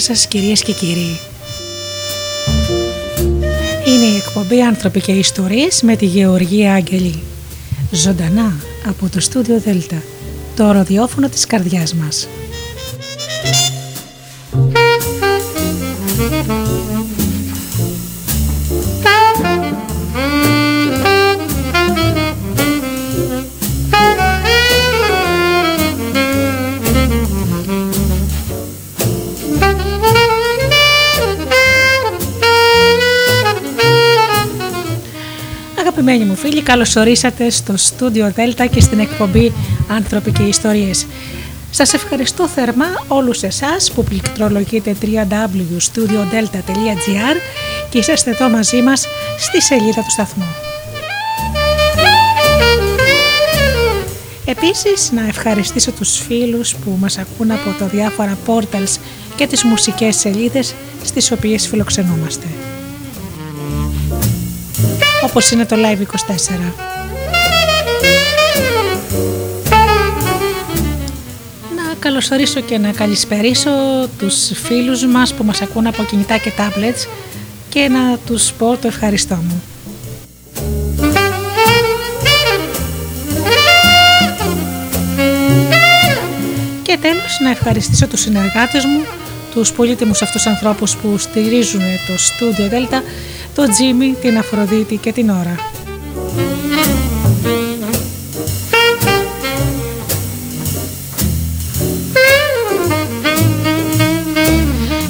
σας κυρίες και κύριοι. Είναι η εκπομπή «Άνθρωποι και Ιστορίες» με τη Γεωργία Άγγελη. Ζωντανά από το στούντιο Δέλτα, το ροδιόφωνο της καρδιάς μας. Αγαπημένοι μου φίλοι, καλώς ορίσατε στο στούντιο Δέλτα και στην εκπομπή «Άνθρωποι και Ιστορίες». Σας ευχαριστώ θερμά όλους εσάς που πληκτρολογείτε www.studiodelta.gr και είσαστε εδώ μαζί μας στη σελίδα του σταθμού. Επίσης, να ευχαριστήσω τους φίλους που μας ακούν από τα διάφορα portals και τις μουσικές σελίδες στις οποίες φιλοξενούμαστε. Όπως είναι το Live24. Να καλωσορίσω και να καλησπερίσω τους φίλους μας που μας ακούν από κινητά και tablets και να τους πω το ευχαριστώ μου. Και τέλος να ευχαριστήσω τους συνεργάτες μου, τους πολύτιμους αυτούς ανθρώπους που στηρίζουν το στούντιο Δέλτα, τον Τζίμι, την Αφροδίτη και την Ώρα.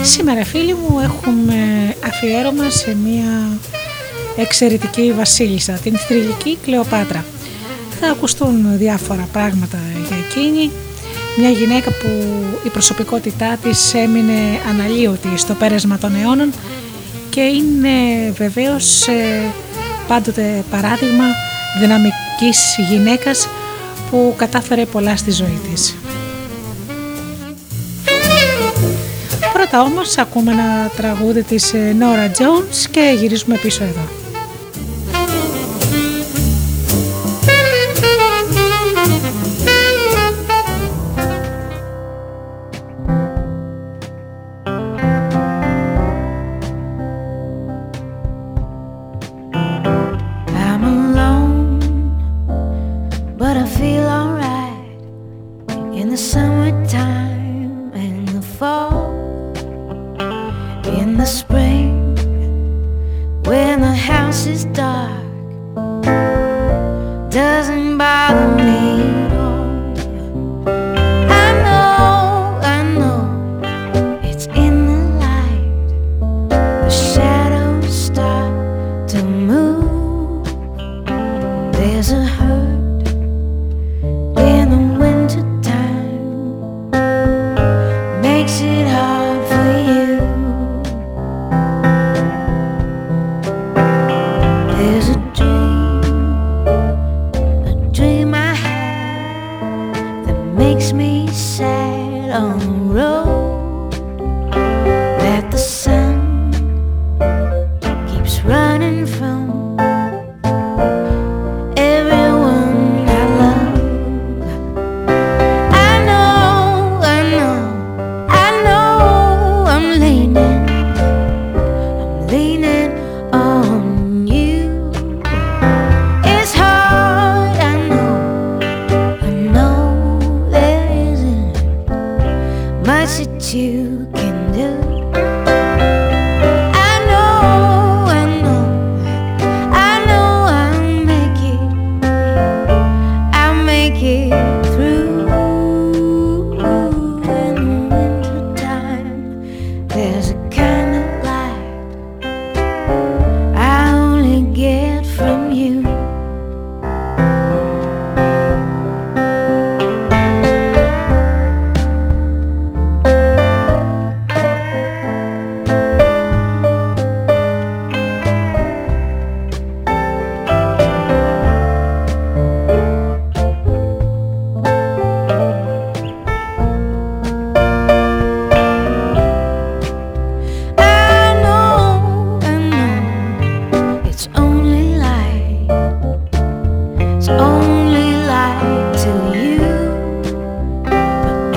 Σήμερα φίλοι μου έχουμε αφιέρωμα σε μια εξαιρετική βασίλισσα, την θρυλική Κλεοπάτρα. Θα ακουστούν διάφορα πράγματα για εκείνη. Μια γυναίκα που η προσωπικότητά της έμεινε αναλύωτη στο πέρασμα των αιώνων και είναι βεβαίως πάντοτε παράδειγμα δυναμικής γυναίκας που κατάφερε πολλά στη ζωή της. Πρώτα όμως ακούμε ένα τραγούδι της Νόρα Τζόουνς και γυρίζουμε πίσω εδώ.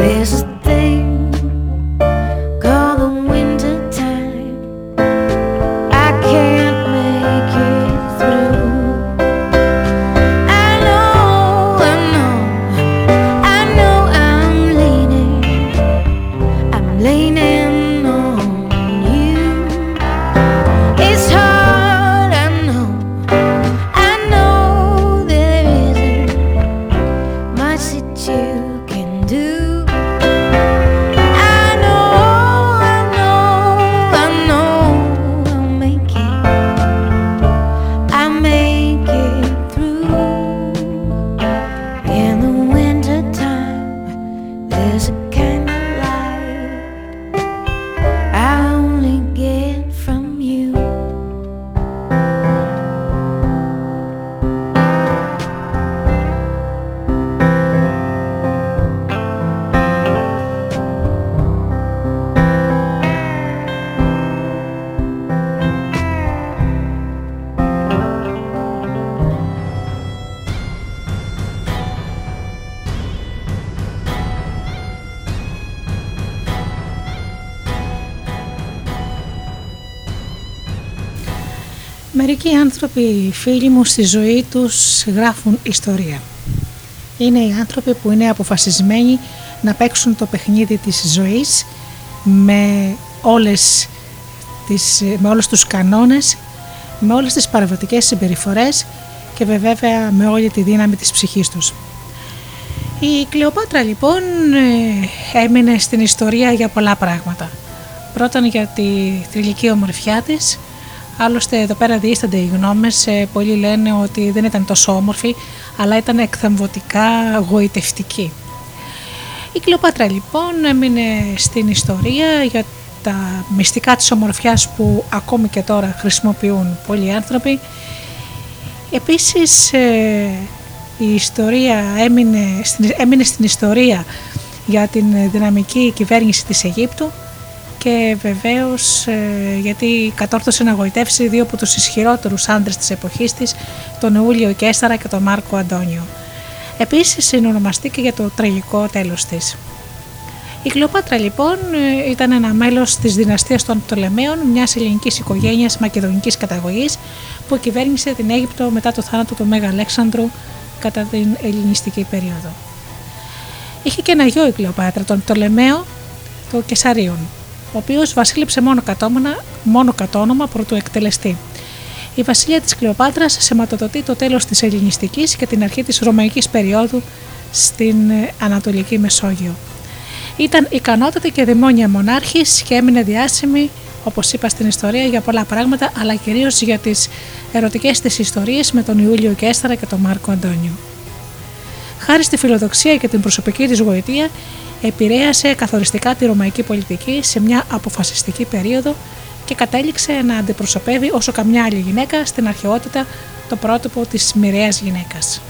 There's a thing called the Μερικοί άνθρωποι, φίλοι μου, στη ζωή τους γράφουν ιστορία. Είναι οι άνθρωποι που είναι αποφασισμένοι να παίξουν το παιχνίδι της ζωής με όλους τους κανόνες, με όλες τις παραβατικές συμπεριφορές και βέβαια με όλη τη δύναμη της ψυχής τους. Η Κλεοπάτρα λοιπόν έμεινε στην ιστορία για πολλά πράγματα. Πρώτον για τη θρυλική ομορφιά της. Άλλωστε εδώ πέρα διείστανται οι γνώμες, πολλοί λένε ότι δεν ήταν τόσο όμορφη, αλλά ήταν εκθαμβωτικά γοητευτική. Η Κλεοπάτρα λοιπόν έμεινε στην ιστορία για τα μυστικά της ομορφιάς που ακόμη και τώρα χρησιμοποιούν πολλοί άνθρωποι. Επίσης η ιστορία έμεινε στην ιστορία για την δυναμική κυβέρνηση της Αιγύπτου και βεβαίως γιατί κατόρθωσε να γοητεύσει δύο από τους ισχυρότερους άντρες της εποχής της, τον Ιούλιο Καίσαρα και τον Μάρκο Αντώνιο. Επίσης συνονομαστεί και για το τραγικό τέλος της. Η Κλεοπάτρα λοιπόν ήταν ένα μέλος της δυναστείας των Πτολεμαίων, μιας ελληνικής οικογένειας μακεδονικής καταγωγής που κυβέρνησε την Αίγυπτο μετά το θάνατο του Μέγα Αλέξανδρου κατά την ελληνιστική περίοδο. Είχε και ένα γιο η Κλεοπάτρα, τον Πτολεμαίο, τον Καισαρίον, ο οποίος βασίλεψε μόνο κατ' όνομα προτού εκτελεστεί. Η βασιλεία της Κλεοπάτρας σηματοδοτεί το τέλος της ελληνιστικής και την αρχή της ρωμαϊκής περίοδου στην Ανατολική Μεσόγειο. Ήταν ικανότατη και δημόνια μονάρχης και έμεινε διάσημη, όπως είπα, στην ιστορία για πολλά πράγματα, αλλά κυρίως για τις ερωτικές της ιστορίες με τον Ιούλιο Καίσαρα και τον Μάρκο Αντώνιο. Χάρη στη φιλοδοξία και την προσωπική της γοητεία, επηρέασε καθοριστικά τη ρωμαϊκή πολιτική σε μια αποφασιστική περίοδο και κατέληξε να αντιπροσωπεύει όσο καμιά άλλη γυναίκα στην αρχαιότητα το πρότυπο της μοιραίας γυναίκας.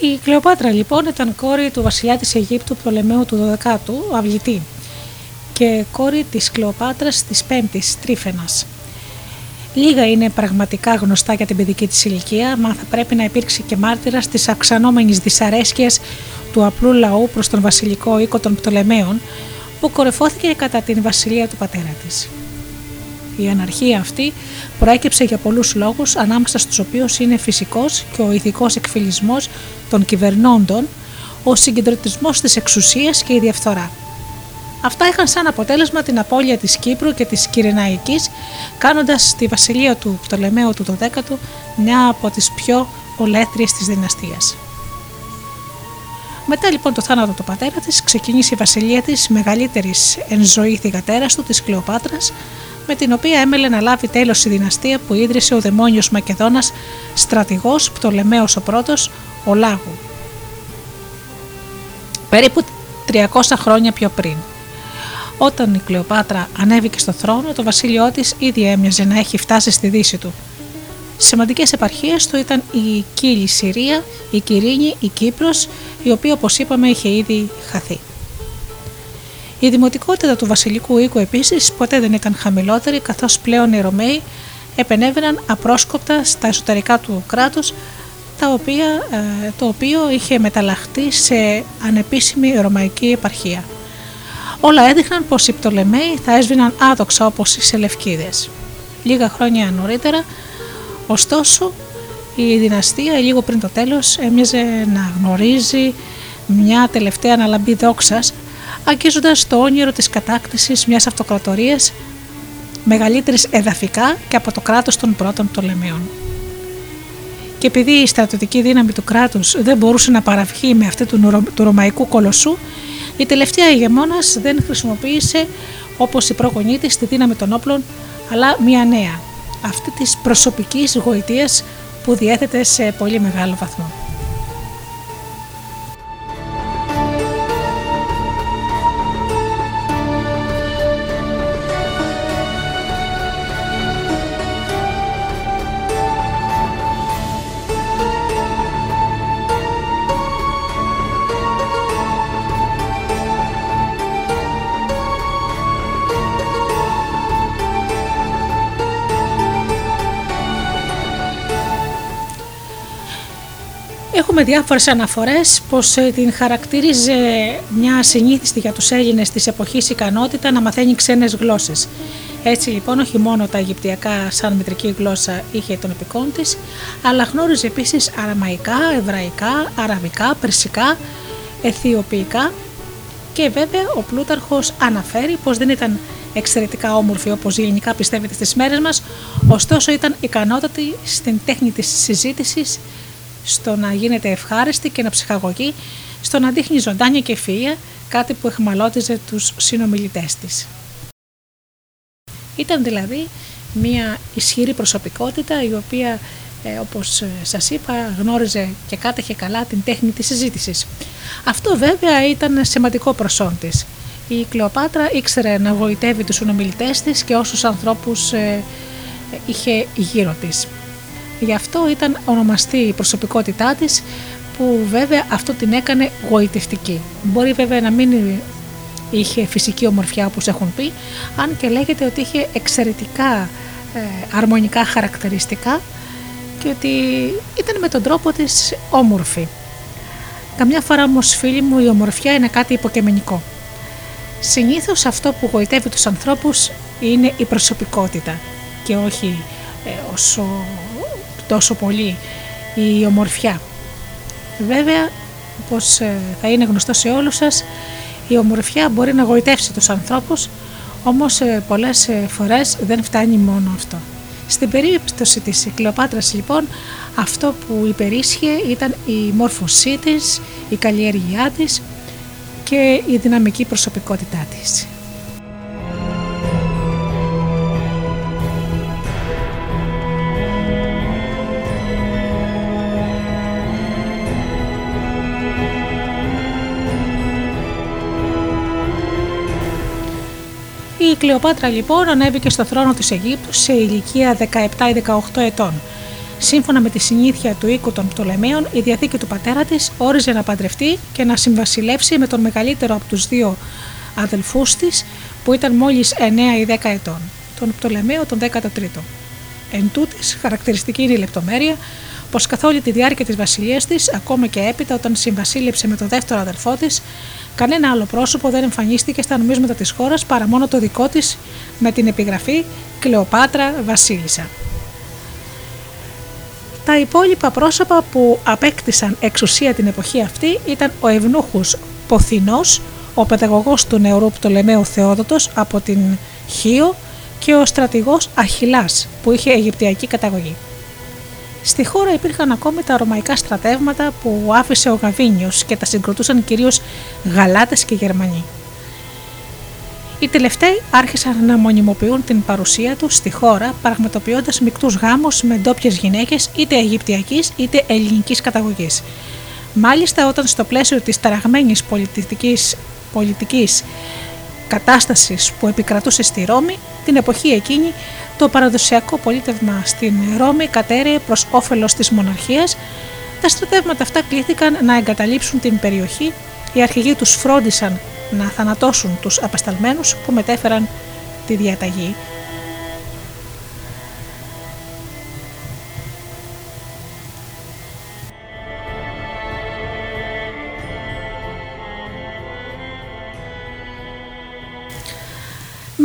Η Κλεοπάτρα λοιπόν ήταν κόρη του βασιλιά της Αιγύπτου Πτολεμαίου του 12ου, Αυλητή, και κόρη της Κλεοπάτρας της 5ης, Τρίφενας. Λίγα είναι πραγματικά γνωστά για την παιδική της ηλικία, μα θα πρέπει να υπήρξε και μάρτυρας της αυξανόμενης δυσαρέσκειας του απλού λαού προς τον βασιλικό οίκο των Πτολεμαίων, που κορυφώθηκε κατά την βασιλεία του πατέρα της. Η αναρχία αυτή προέκυψε για πολλούς λόγους, ανάμεσα στους οποίους είναι φυσικός και ο ηθικός εκφυλισμός των κυβερνώντων, ο συγκεντρωτισμός της εξουσίας και η διαφθορά. Αυτά είχαν σαν αποτέλεσμα την απώλεια της Κύπρου και της Κυρηναϊκής, κάνοντας τη βασιλεία του Πτολεμαίου του 12ου μια από τις πιο ολέθριες της δυναστείας. Μετά λοιπόν το θάνατο του πατέρα της, ξεκίνησε η βασιλεία της μεγαλύτερης εν ζωή θυγατέρας του, της Κλεοπάτρας, με την οποία έμελε να λάβει τέλος η δυναστεία που ίδρυσε ο δαιμόνιος Μακεδόνας στρατηγός Πτολεμαίος ο Πρώτος, ο Λάγου, περίπου 300 χρόνια πιο πριν. Όταν η Κλεοπάτρα ανέβηκε στο θρόνο, το βασίλειό της ήδη έμοιαζε να έχει φτάσει στη δύση του. Σημαντικές επαρχίες του ήταν η Κύλη Συρία, η Κυρίνη, η Κύπρος, η οποία όπως είπαμε είχε ήδη χαθεί. Η δημοτικότητα του βασιλικού οίκου επίσης ποτέ δεν ήταν χαμηλότερη, καθώς πλέον οι Ρωμαίοι επενέβαιναν απρόσκοπτα στα εσωτερικά του κράτους, το οποίο είχε μεταλλαχθεί σε ανεπίσημη ρωμαϊκή επαρχία. Όλα έδειχναν πως οι Πτολεμαίοι θα έσβηναν άδοξα όπως οι Σελευκίδες. Λίγα χρόνια νωρίτερα, ωστόσο, η δυναστεία λίγο πριν το τέλος έμοιαζε να γνωρίζει μια τελευταία αναλαμπή δόξας, αγγίζοντας το όνειρο της κατάκτησης μιας αυτοκρατορίας μεγαλύτερης εδαφικά και από το κράτος των πρώτων Πτολεμαίων. Και επειδή η στρατιωτική δύναμη του κράτους δεν μπορούσε να παραυγεί με αυτή του Ρωμαϊκού κολοσσού, η τελευταία ηγεμόνας δεν χρησιμοποίησε όπως η πρόγονή της τη δύναμη των όπλων, αλλά μια νέα, αυτή της προσωπικής γοητείας που διέθετε σε πολύ μεγάλο βαθμό. Με διάφορες αναφορές πως την χαρακτήριζε μια ασυνήθιστη για τους Έλληνες της εποχής ικανότητα να μαθαίνει ξένες γλώσσες. Έτσι λοιπόν όχι μόνο τα αιγυπτιακά σαν μητρική γλώσσα είχε των επικών της, αλλά γνώριζε επίσης αραμαϊκά, εβραϊκά, αραβικά, περσικά, αιθιοποιικά και βέβαια ο Πλούταρχος αναφέρει πως δεν ήταν εξαιρετικά όμορφη όπως γενικά πιστεύετε στις μέρες μας, ωστόσο ήταν ικανότατη στην τέχνη της συζήτησης, στο να γίνεται ευχάριστη και να ψυχαγωγεί, στο να δείχνει ζωντάνια και ευφυΐα, κάτι που αιχμαλώτιζε τους συνομιλητές της. Ήταν δηλαδή μια ισχυρή προσωπικότητα η οποία, όπως σας είπα, γνώριζε και κάτεχε καλά την τέχνη της συζήτησης. Αυτό βέβαια ήταν σημαντικό προσόν της. Η Κλεοπάτρα ήξερε να γοητεύει τους συνομιλητές της και όσους ανθρώπους είχε γύρω της. Γι' αυτό ήταν ονομαστή η προσωπικότητά της, που βέβαια αυτό την έκανε γοητευτική. Μπορεί βέβαια να μην είχε φυσική ομορφιά όπως έχουν πει, αν και λέγεται ότι είχε εξαιρετικά αρμονικά χαρακτηριστικά και ότι ήταν με τον τρόπο της όμορφη. Καμιά φορά όμως, φίλοι μου, η ομορφιά είναι κάτι υποκειμενικό. Συνήθως αυτό που γοητεύει τους ανθρώπους είναι η προσωπικότητα και όχι τόσο πολύ η ομορφιά. Βέβαια, όπως θα είναι γνωστό σε όλους σας, η ομορφιά μπορεί να γοητεύσει τους ανθρώπους, όμως πολλές φορές δεν φτάνει μόνο αυτό. Στην περίπτωση της Κλεοπάτρας λοιπόν, αυτό που υπερίσχε ήταν η μόρφωσή της, η καλλιέργειά της και η δυναμική προσωπικότητά της. Η Κλεοπάτρα λοιπόν ανέβηκε στο θρόνο της Αιγύπτου σε ηλικία 17-18 ετών. Σύμφωνα με τη συνήθεια του οίκου των Πτολεμαίων, η διαθήκη του πατέρα της όριζε να παντρευτεί και να συμβασιλεύσει με τον μεγαλύτερο από τους δύο αδελφούς της, που ήταν μόλις 9 ή 10 ετών, τον Πτολεμαίο τον 13ο. Εν τούτης, χαρακτηριστική είναι η λεπτομέρεια πως καθ' όλη τη διάρκεια της βασιλείας της, ακόμα και έπειτα όταν συμβασίλεψε με τον δεύτερο αδελφό της, κανένα άλλο πρόσωπο δεν εμφανίστηκε στα νομίσματα της χώρας παρά μόνο το δικό της με την επιγραφή «Κλεοπάτρα Βασίλισσα». Τα υπόλοιπα πρόσωπα που απέκτησαν εξουσία την εποχή αυτή ήταν ο Ευνούχος Ποθηνός, ο παιδαγωγός του νεαρού Πτολεμαίου Θεόδοτος από την Χίο και ο στρατηγός Αχιλλάς που είχε αιγυπτιακή καταγωγή. Στη χώρα υπήρχαν ακόμη τα ρωμαϊκά στρατεύματα που άφησε ο Γαβίνιος και τα συγκροτούσαν κυρίως Γαλάτες και Γερμανοί. Οι τελευταίοι άρχισαν να μονιμοποιούν την παρουσία τους στη χώρα, πραγματοποιώντας μικτούς γάμους με ντόπιες γυναίκες είτε αιγυπτιακής είτε ελληνικής καταγωγής. Μάλιστα, όταν στο πλαίσιο της ταραγμένης πολιτικής κατάστασης που επικρατούσε στη Ρώμη, την εποχή εκείνη, το παραδοσιακό πολίτευμα στην Ρώμη κατέρεε προς όφελος της μοναρχίας. Τα στρατεύματα αυτά κλήθηκαν να εγκαταλείψουν την περιοχή. Οι αρχηγοί τους φρόντισαν να θανατώσουν τους απεσταλμένους που μετέφεραν τη διαταγή.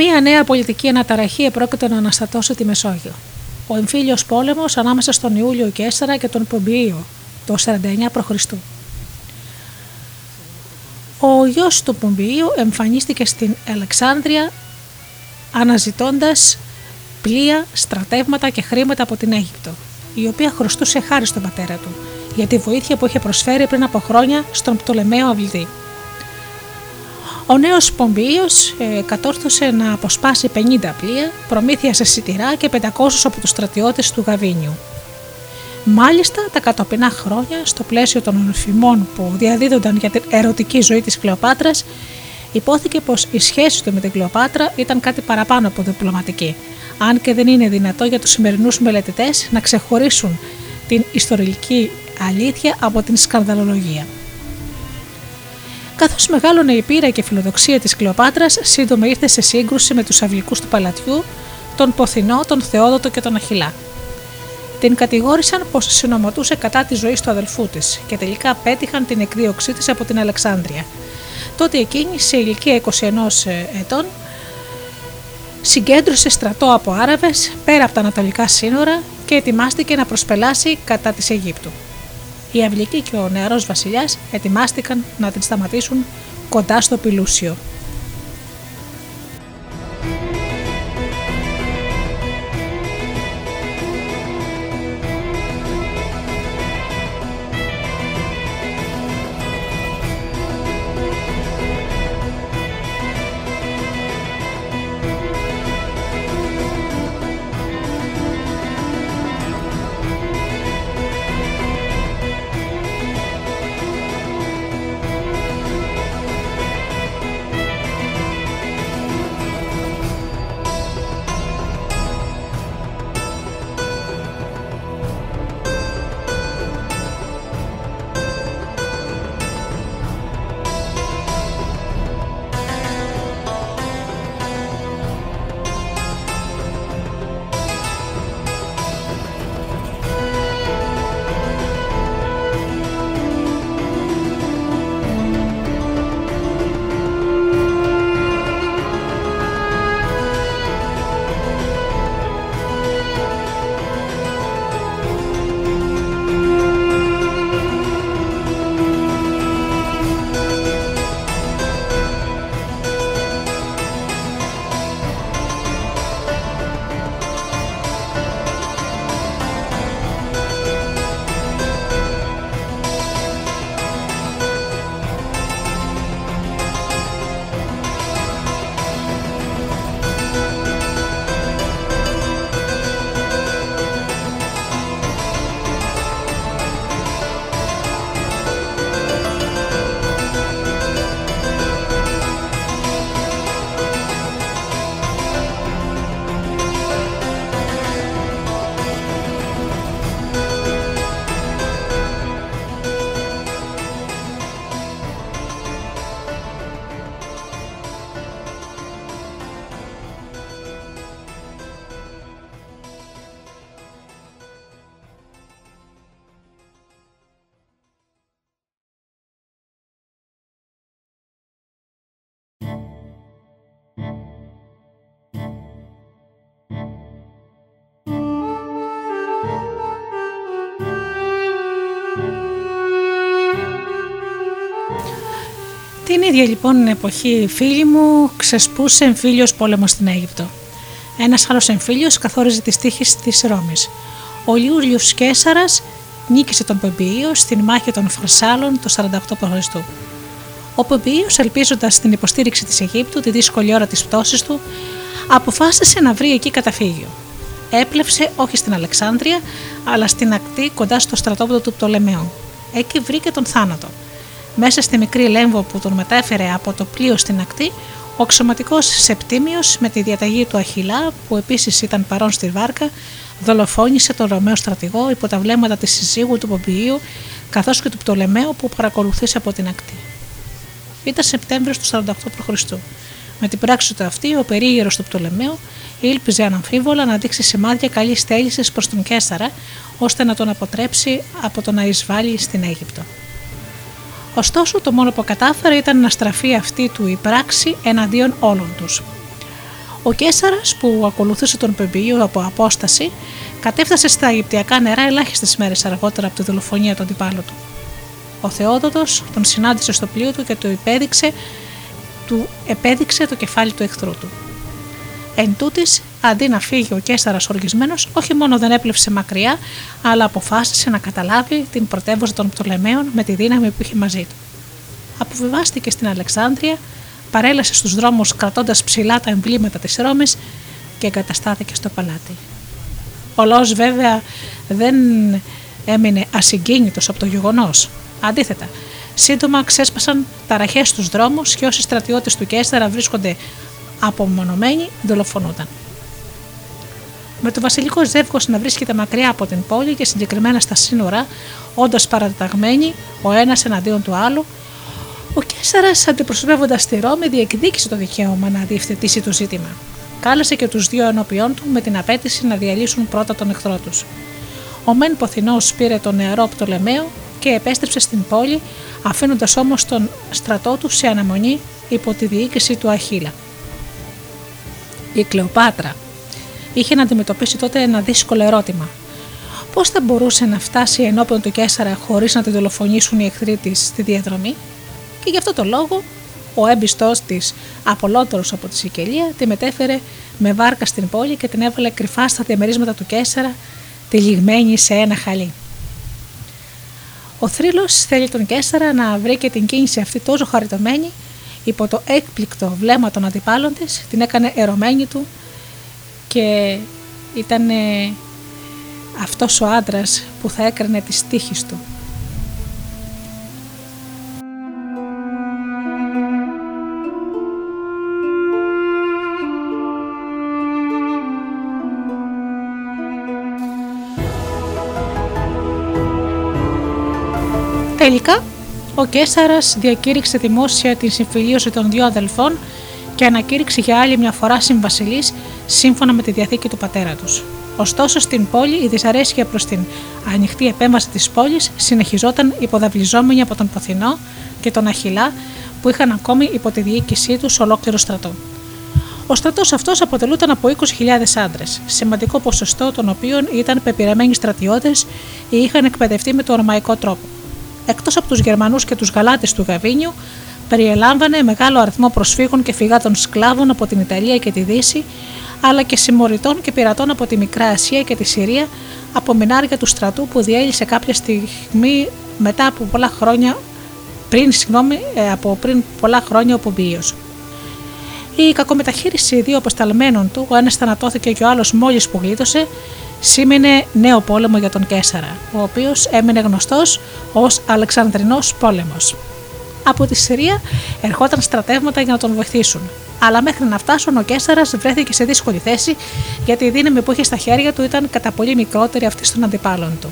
Μία νέα πολιτική αναταραχή επρόκειτο να αναστατώσει τη Μεσόγειο. Ο εμφύλιος πόλεμος ανάμεσα στον Ιούλιο Καίσαρα και τον Πομπιείο, το 49 π.Χ. Ο γιος του Πομπιείου εμφανίστηκε στην Αλεξάνδρεια αναζητώντας πλοία, στρατεύματα και χρήματα από την Αίγυπτο, η οποία χρωστούσε χάρη στον πατέρα του για τη βοήθεια που είχε προσφέρει πριν από χρόνια στον Πτολεμαίο Αυλητή. Ο νέος Πομπιείος κατόρθωσε να αποσπάσει 50 πλοία, προμήθιασε σιτηρά και 500 από τους στρατιώτες του Γαβίνιου. Μάλιστα, τα κατοπινά χρόνια, στο πλαίσιο των φημών που διαδίδονταν για την ερωτική ζωή της Κλεοπάτρας, υπόθηκε πως η σχέση του με την Κλεοπάτρα ήταν κάτι παραπάνω από διπλωματική, αν και δεν είναι δυνατό για τους σημερινούς μελετητές να ξεχωρίσουν την ιστορική αλήθεια από την σκανδαλολογία. Καθώς μεγάλωνε η πείρα και η φιλοδοξία της Κλεοπάτρας, σύντομα ήρθε σε σύγκρουση με τους αυλικούς του παλατιού, τον Ποθηνό, τον Θεόδοτο και τον Αχιλλά. Την κατηγόρησαν πως συνωμοτούσε κατά τη ζωή του αδελφού της και τελικά πέτυχαν την εκδίωξή της από την Αλεξάνδρεια. Τότε εκείνη, σε ηλικία 21 ετών, συγκέντρωσε στρατό από Άραβες πέρα από τα ανατολικά σύνορα και ετοιμάστηκε να προσπελάσει κατά της Αιγύπτου. Οι αυλικοί και ο νεαρός βασιλιάς ετοιμάστηκαν να την σταματήσουν κοντά στο Πηλούσιο. Την ίδια λοιπόν εποχή, φίλοι μου, ξεσπούσε εμφύλιος πόλεμος στην Αίγυπτο. Ένας άλλος εμφύλιος καθόριζε τις τύχες της Ρώμης. Ο Ιούλιος Καίσαρας νίκησε τον Πομπιείο στην μάχη των Φαρσάλων το 48 π.Χ. Ο Πομπιείος, ελπίζοντας την υποστήριξη της Αιγύπτου τη δύσκολη ώρα της πτώσης του, αποφάσισε να βρει εκεί καταφύγιο. Έπλευσε όχι στην Αλεξάνδρεια, αλλά στην ακτή κοντά στο στρατόπεδο του Πτολεμαίου. Εκεί βρήκε τον θάνατο. Μέσα στη μικρή λέμβο που τον μετέφερε από το πλοίο στην ακτή, ο αξιωματικός Σεπτίμιος, με τη διαταγή του Αχιλλά, που επίσης ήταν παρόν στη βάρκα, δολοφόνησε τον Ρωμαίο στρατηγό υπό τα βλέμματα της συζύγου του Πομπιείου, καθώς και του Πτολεμαίου που παρακολουθούσε από την ακτή. Ήταν Σεπτέμβριος του 48 π.Χ. Με την πράξη του αυτή, ο περίγυρος του Πτολεμαίου ήλπιζε αναμφίβολα να δείξει σημάδια καλής θέλησης προς τον Καίσαρα, ώστε να τον αποτρέψει από το να εισβάλλει στην Αίγυπτο. Ωστόσο, το μόνο που κατάφερε ήταν να στραφεί αυτή του η πράξη εναντίον όλων τους. Ο Καίσαρας, που ακολουθούσε τον Πεμπείο από απόσταση, κατέφτασε στα Αιγυπτιακά νερά ελάχιστες μέρες αργότερα από τη δολοφονία του αντιπάλου του. Ο Θεόδοτος τον συνάντησε στο πλοίο του και του επέδειξε το κεφάλι του εχθρού του. Εν τούτης, αντί να φύγει ο Καίσαρας οργισμένος, όχι μόνο δεν έπλευσε μακριά, αλλά αποφάσισε να καταλάβει την πρωτεύουσα των Πτολεμαίων με τη δύναμη που είχε μαζί του. Αποβιβάστηκε στην Αλεξάνδρεια, παρέλασε στους δρόμους κρατώντας ψηλά τα εμβλήματα της Ρώμης και εγκαταστάθηκε στο παλάτι. Ο λαός βέβαια δεν έμεινε ασυγκίνητος από το γεγονός. Αντίθετα, σύντομα ξέσπασαν ταραχές στους δρόμους και όσοι στρατιώτες του Καίσαρα βρίσκονται απομονωμένοι δολοφονούνταν. Με το βασιλικό ζεύγος να βρίσκεται μακριά από την πόλη και συγκεκριμένα στα σύνορα, όντως παραταγμένοι ο ένας εναντίον του άλλου, ο Καίσαρας, αντιπροσωπεύοντας τη Ρώμη, διεκδίκησε το δικαίωμα να διευθετήσει το ζήτημα. Κάλεσε και τους δύο ενώπιόν του με την απέτηση να διαλύσουν πρώτα τον εχθρό τους. Ο μεν Ποθηνός πήρε τον νεαρό Πτολεμαίο και επέστρεψε στην πόλη, αφήνοντας όμως τον στρατό του σε αναμονή υπό τη διοίκηση του Αχίλα. Η Κλεοπάτρα είχε να αντιμετωπίσει τότε ένα δύσκολο ερώτημα. Πώς θα μπορούσε να φτάσει ενώπιον του Καίσαρα χωρίς να τη δολοφονήσουν οι εχθροί της στη διαδρομή? Και γι' αυτό το λόγο ο έμπιστός της, απολότερος από τη Σικελία, τη μετέφερε με βάρκα στην πόλη και την έβαλε κρυφά στα διαμερίσματα του Καίσαρα, τυλιγμένη σε ένα χαλί. Ο θρύλος θέλει τον Καίσαρα να βρει και την κίνηση αυτή τόσο χαριτωμένη, υπό το έκπληκτο βλέμμα των αντιπάλων της, την έκανε ερωμένη του και ήταν αυτός ο άντρας που θα έκρινε τις τύχεις του. Τελικά, ο Καίσαρας διακήρυξε δημόσια την συμφιλίωση των δύο αδελφών και ανακήρυξε για άλλη μια φορά συμβασιλείς σύμφωνα με τη διαθήκη του πατέρα τους. Ωστόσο, στην πόλη η δυσαρέσκεια προς την ανοιχτή επέμβαση της πόλης συνεχιζόταν υποδαβλιζόμενη από τον Ποθηνό και τον Αχιλά που είχαν ακόμη υπό τη διοίκησή τους ολόκληρο στρατό. Ο στρατός αυτός αποτελούταν από 20.000 άντρες, σημαντικό ποσοστό των οποίων ήταν πεπειραμένοι στρατιώτες ή είχαν εκπαιδευτεί με το ρωμαϊκό τρόπο. Εκτός από τους Γερμανούς και τους Γαλάτες του Γαβίνιου, περιελάμβανε μεγάλο αριθμό προσφύγων και φυγάτων σκλάβων από την Ιταλία και τη Δύση, αλλά και συμμοριτών και πειρατών από τη Μικρά Ασία και τη Συρία, από μινάρια του στρατού που διέλυσε κάποια στιγμή μετά από πολλά χρόνια πριν πολλά χρόνια ο Πομπίος. Η κακομεταχείριση δύο αποσταλμένων του, ο ένας θανατώθηκε και ο άλλος μόλις που γλίτωσε, σήμαινε νέο πόλεμο για τον Καίσαρα, ο οποίος έμεινε γνωστός ως Αλεξανδρινός πόλεμος. Από τη Συρία ερχόταν στρατεύματα για να τον βοηθήσουν, αλλά μέχρι να φτάσουν ο Καίσαρας βρέθηκε σε δύσκολη θέση γιατί η δύναμη που είχε στα χέρια του ήταν κατά πολύ μικρότερη αυτής των αντιπάλων του.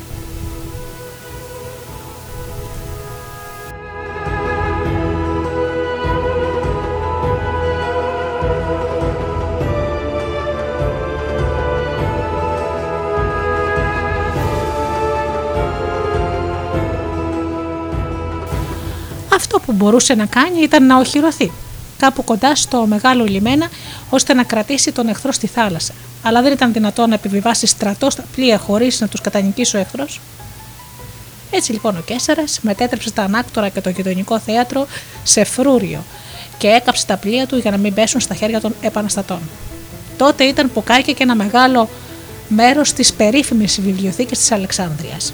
Αυτό που μπορούσε να κάνει ήταν να οχυρωθεί κάπου κοντά στο μεγάλο λιμένα ώστε να κρατήσει τον εχθρό στη θάλασσα. Αλλά δεν ήταν δυνατόν να επιβιβάσει στρατό στα πλοία χωρίς να τους κατανικήσει ο εχθρός. Έτσι λοιπόν ο Καίσαρας μετέτρεψε τα ανάκτορα και το γειτονικό θέατρο σε φρούριο και έκαψε τα πλοία του για να μην πέσουν στα χέρια των επαναστατών. Τότε ήταν που κάηκε και ένα μεγάλο μέρος της περίφημης βιβλιοθήκης της Αλεξάνδρειας.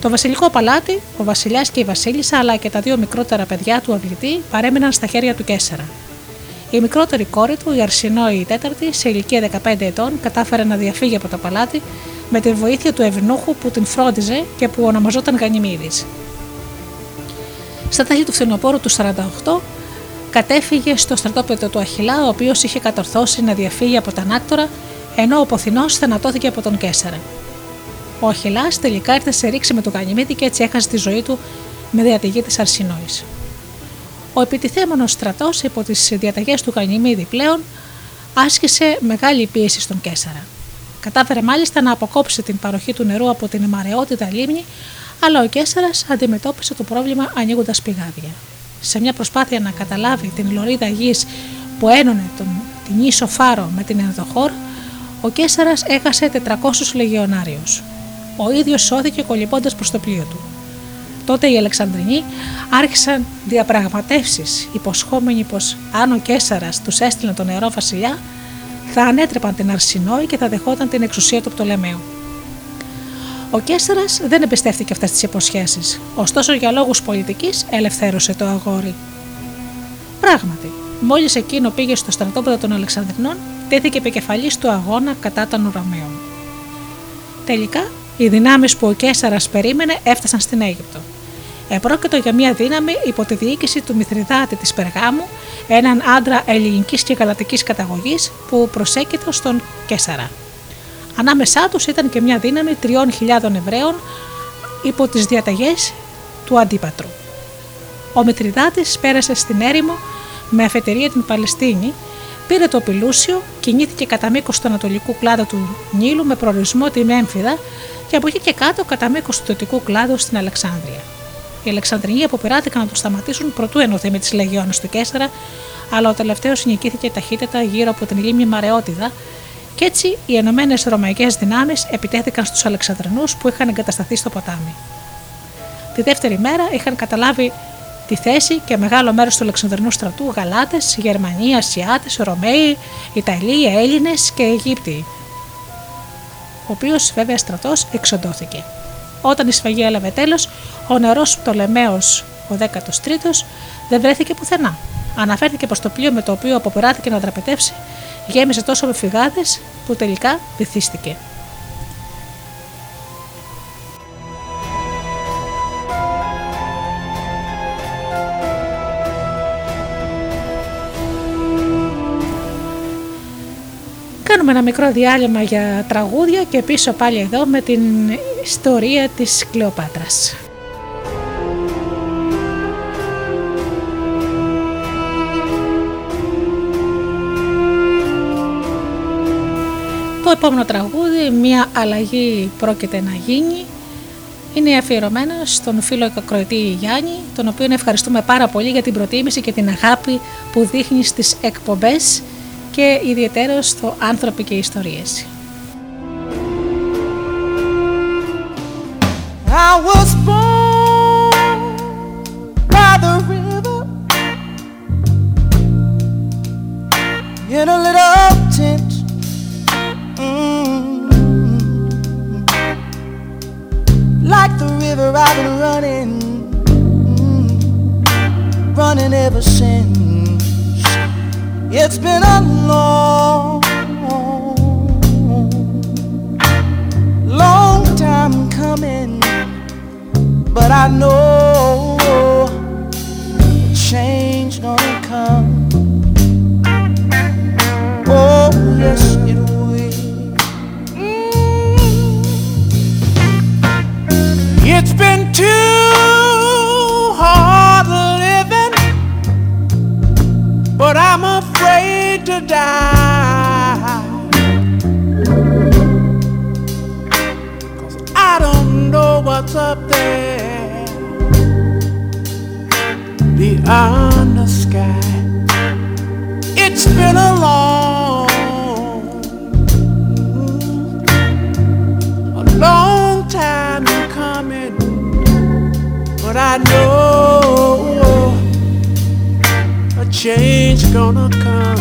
Το βασιλικό παλάτι, ο βασιλιάς και η βασίλισσα αλλά και τα δύο μικρότερα παιδιά του αυλητή παρέμειναν στα χέρια του Καίσαρα. Η μικρότερη κόρη του, η Αρσινόη Τέταρτη, σε ηλικία 15 ετών, κατάφερε να διαφύγει από το παλάτι με τη βοήθεια του ευνούχου που την φρόντιζε και που ονομαζόταν Γανιμίδης. Στα τέλη του φθινοπόρου του 48 κατέφυγε στο στρατόπεδο του Αχιλά, ο οποίος είχε κατορθώσει να διαφύγει από τα ανάκτορα, ενώ ο Ποθηνός θανατώθηκε από τον Καίσαρα. Ο Αχιλλάς τελικά ήρθε σε ρήξη με τον Γανιμίδη και έτσι έχασε τη ζωή του με διαταγή της Αρσινόης. Ο επιτιθέμενος στρατός υπό τις διαταγές του Γανιμίδη πλέον άσκησε μεγάλη πίεση στον Καίσαρα. Κατάφερε μάλιστα να αποκόψει την παροχή του νερού από την μαραιότητα λίμνη, αλλά ο Καίσαρας αντιμετώπισε το πρόβλημα ανοίγοντας πηγάδια. Σε μια προσπάθεια να καταλάβει την λωρίδα γης που ένωνε τον την γη Σοφάρο με την Ενδοχώρ, ο Καίσαρας έχασε 400 λεγιονάριους. Ο ίδιος σώθηκε κολυμπώντας προς το πλοίο του. Τότε οι Αλεξανδρινοί άρχισαν διαπραγματεύσεις, υποσχόμενοι πως αν ο Καίσαρας τους έστειλε τον νερό βασιλιά, θα ανέτρεπαν την Αρσινόη και θα δεχόταν την εξουσία του Πτολεμαίου. Ο Καίσαρας δεν εμπιστεύτηκε αυτές τις υποσχέσεις, ωστόσο για λόγους πολιτικής ελευθέρωσε το αγόρι. Πράγματι, μόλις εκείνο πήγε στο στρατόπεδο των Αλεξανδρινών, τέθηκε επικεφαλής του αγώνα κατά των Ρωμαίων. Τελικά, οι δυνάμεις που ο Καίσαρας περίμενε έφτασαν στην Αίγυπτο. Επρόκειτο για μια δύναμη υπό τη διοίκηση του Μηθριδάτη της Περγάμου, έναν άντρα ελληνικής και γαλατικής καταγωγής που προσέκυθο στον Καίσαρα. Ανάμεσά τους ήταν και μια δύναμη 3.000 Εβραίων υπό τις διαταγές του Αντίπατρου. Ο Μηθριδάτης πέρασε στην έρημο με αφετηρία την Παλαιστίνη, πήρε το Πηλούσιο, κινήθηκε κατά μήκος του ανατολικού κλάδου του Νείλου με προορισμό τη Μέμφυδα και από εκεί και κάτω κατά μήκος του δυτικού κλάδου στην Αλεξάνδρεια. Οι Αλεξανδρινοί αποπειράθηκαν να τον σταματήσουν προτού ενωθεί με τις λεγιώνες του Καίσαρα, αλλά ο τελευταίος νικήθηκε ταχύτατα γύρω από την λίμνη Μαρεότιδα και έτσι οι ενωμένες ρωμαϊκές δυνάμεις επιτέθηκαν στους Αλεξανδρινούς που είχαν εγκατασταθεί στο ποτάμι. Τη δεύτερη μέρα είχαν καταλάβει τη θέση και μεγάλο μέρος του Αλεξανδρινού στρατού Γαλάτες, Γερμανοί, Ασιάτες, Ρωμαίοι, Ιταλοί, Έλληνες και Αιγύπτιοι, ο οποίος βέβαια στρατός εξοντώθηκε. Όταν η σφαγή έλαβε τέλος, ο νεαρός Πτολεμαίος ο 13ος δεν βρέθηκε πουθενά. Αναφέρθηκε πως το πλοίο με το οποίο αποπειράθηκε να δραπετεύσει γέμισε τόσο με φυγάδες που τελικά βυθίστηκε. Κάνουμε ένα μικρό διάλειμμα για τραγούδια και πίσω πάλι εδώ με την ιστορία της Κλεοπάτρας. Το επόμενο τραγούδι, μια αλλαγή πρόκειται να γίνει, είναι αφιερωμένο στον φίλο ακροατή Γιάννη, τον οποίο ευχαριστούμε πάρα πολύ για την προτίμηση και την αγάπη που δείχνει στις εκπομπές και ιδιαιτέρως στο «Άνθρωποι και Ιστορίες». I was born by the river in a little tent. Like the river I've been running, running ever since. It's been a long, long time coming, but I know change gonna come. Oh, yes it will. It's been too hard living, but I'm a to die, 'cause I don't know what's up there beyond the sky. It's been a long time coming, but I know a change gonna come.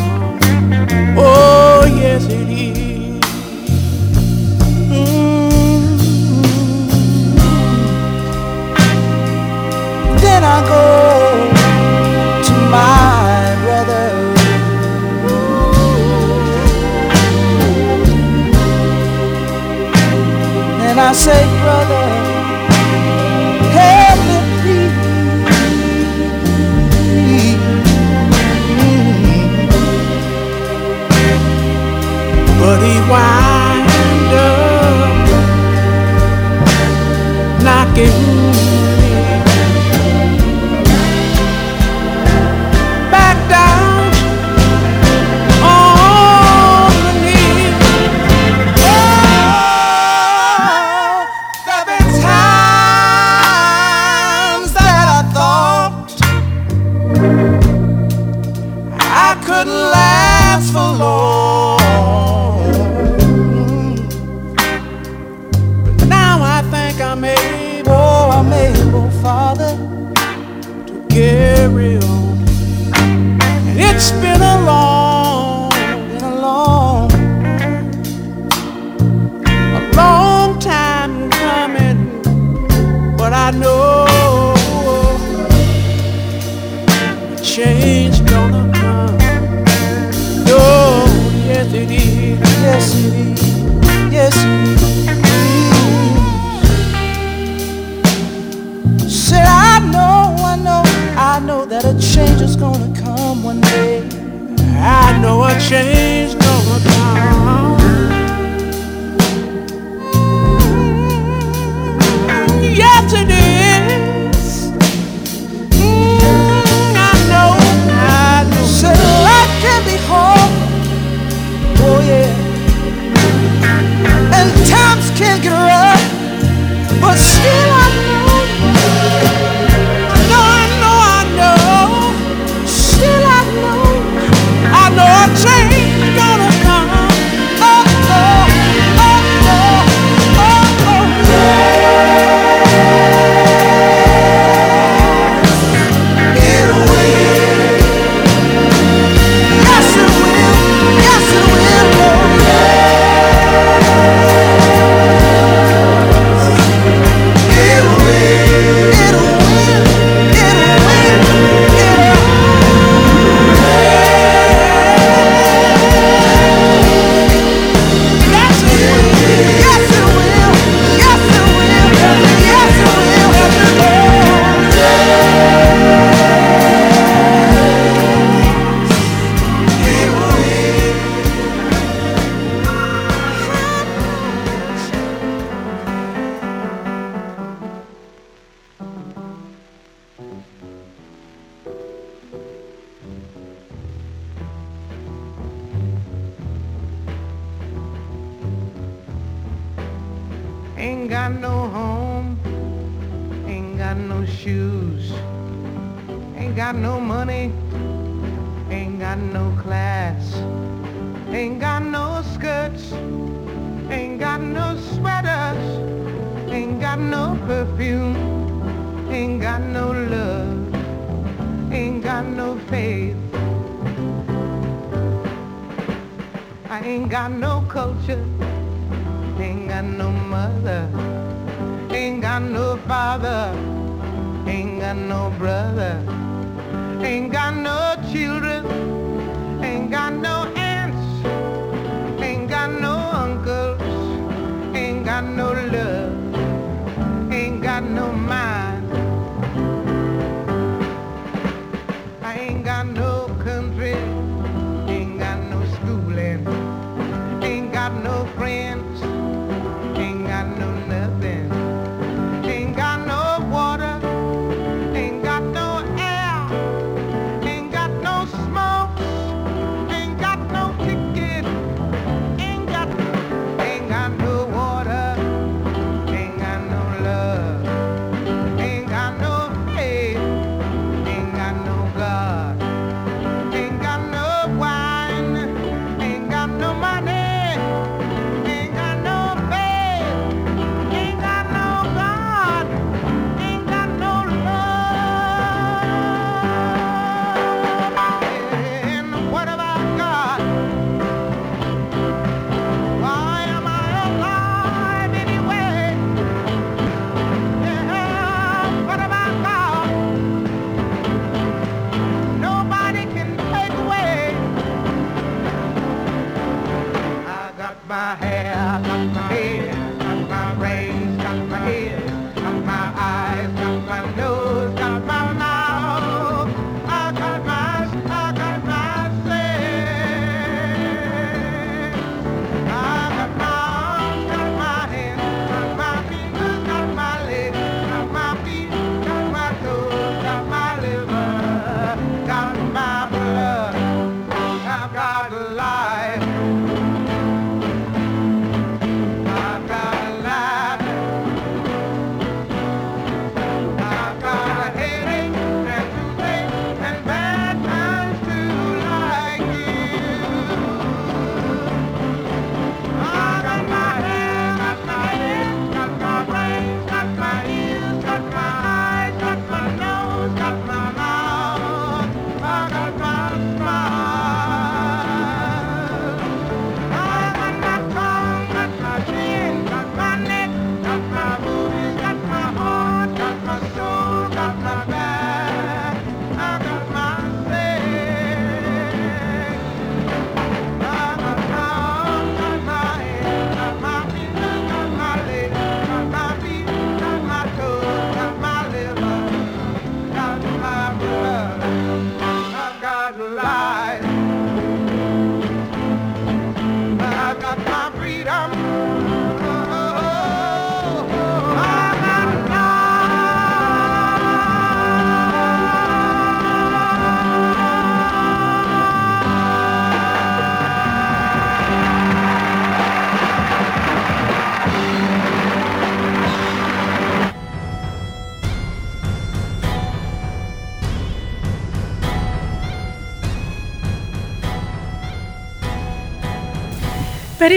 Oh, yes it is. Then I go to my brother, and I say, brother, help me please. But he wind up knocking me back down on the knee. Oh, there been times that I thought I could last for yes please. Said I know that a change is gonna come one day. I know a change gonna come. Yes it is. I know. Said life can be hard. Oh yeah. And times can get rough, but still I know. I know. Still I know. I change.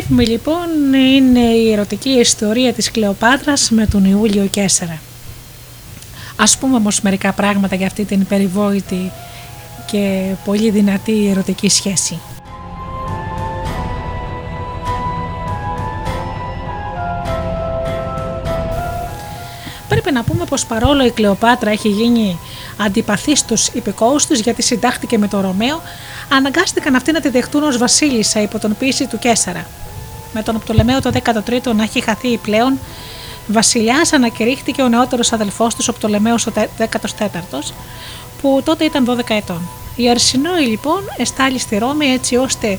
περίφημη λοιπόν είναι η ερωτική ιστορία της Κλεοπάτρας με τον Ιούλιο Καίσαρα. Ας πούμε όμως μερικά πράγματα για αυτή την περιβόητη και πολύ δυνατή ερωτική σχέση. Πρέπει να πούμε πως παρόλο η Κλεοπάτρα έχει γίνει αντιπαθή στους υπηκόους τους γιατί συντάχθηκε με τον Ρωμαίο, αναγκάστηκαν αυτοί να τη δεχτούν ως βασίλισσα υπό τον πίεση του Καίσαρα. Με τον Πτολεμαίο το 13ο να έχει χαθεί πλέον βασιλιάς, ανακηρύχθηκε ο νεότερος αδελφός τους, ο Πτολεμαίος ο 14ος, που τότε ήταν 12 ετών. Οι Αρσινόοι λοιπόν εστάλει στη Ρώμη έτσι ώστε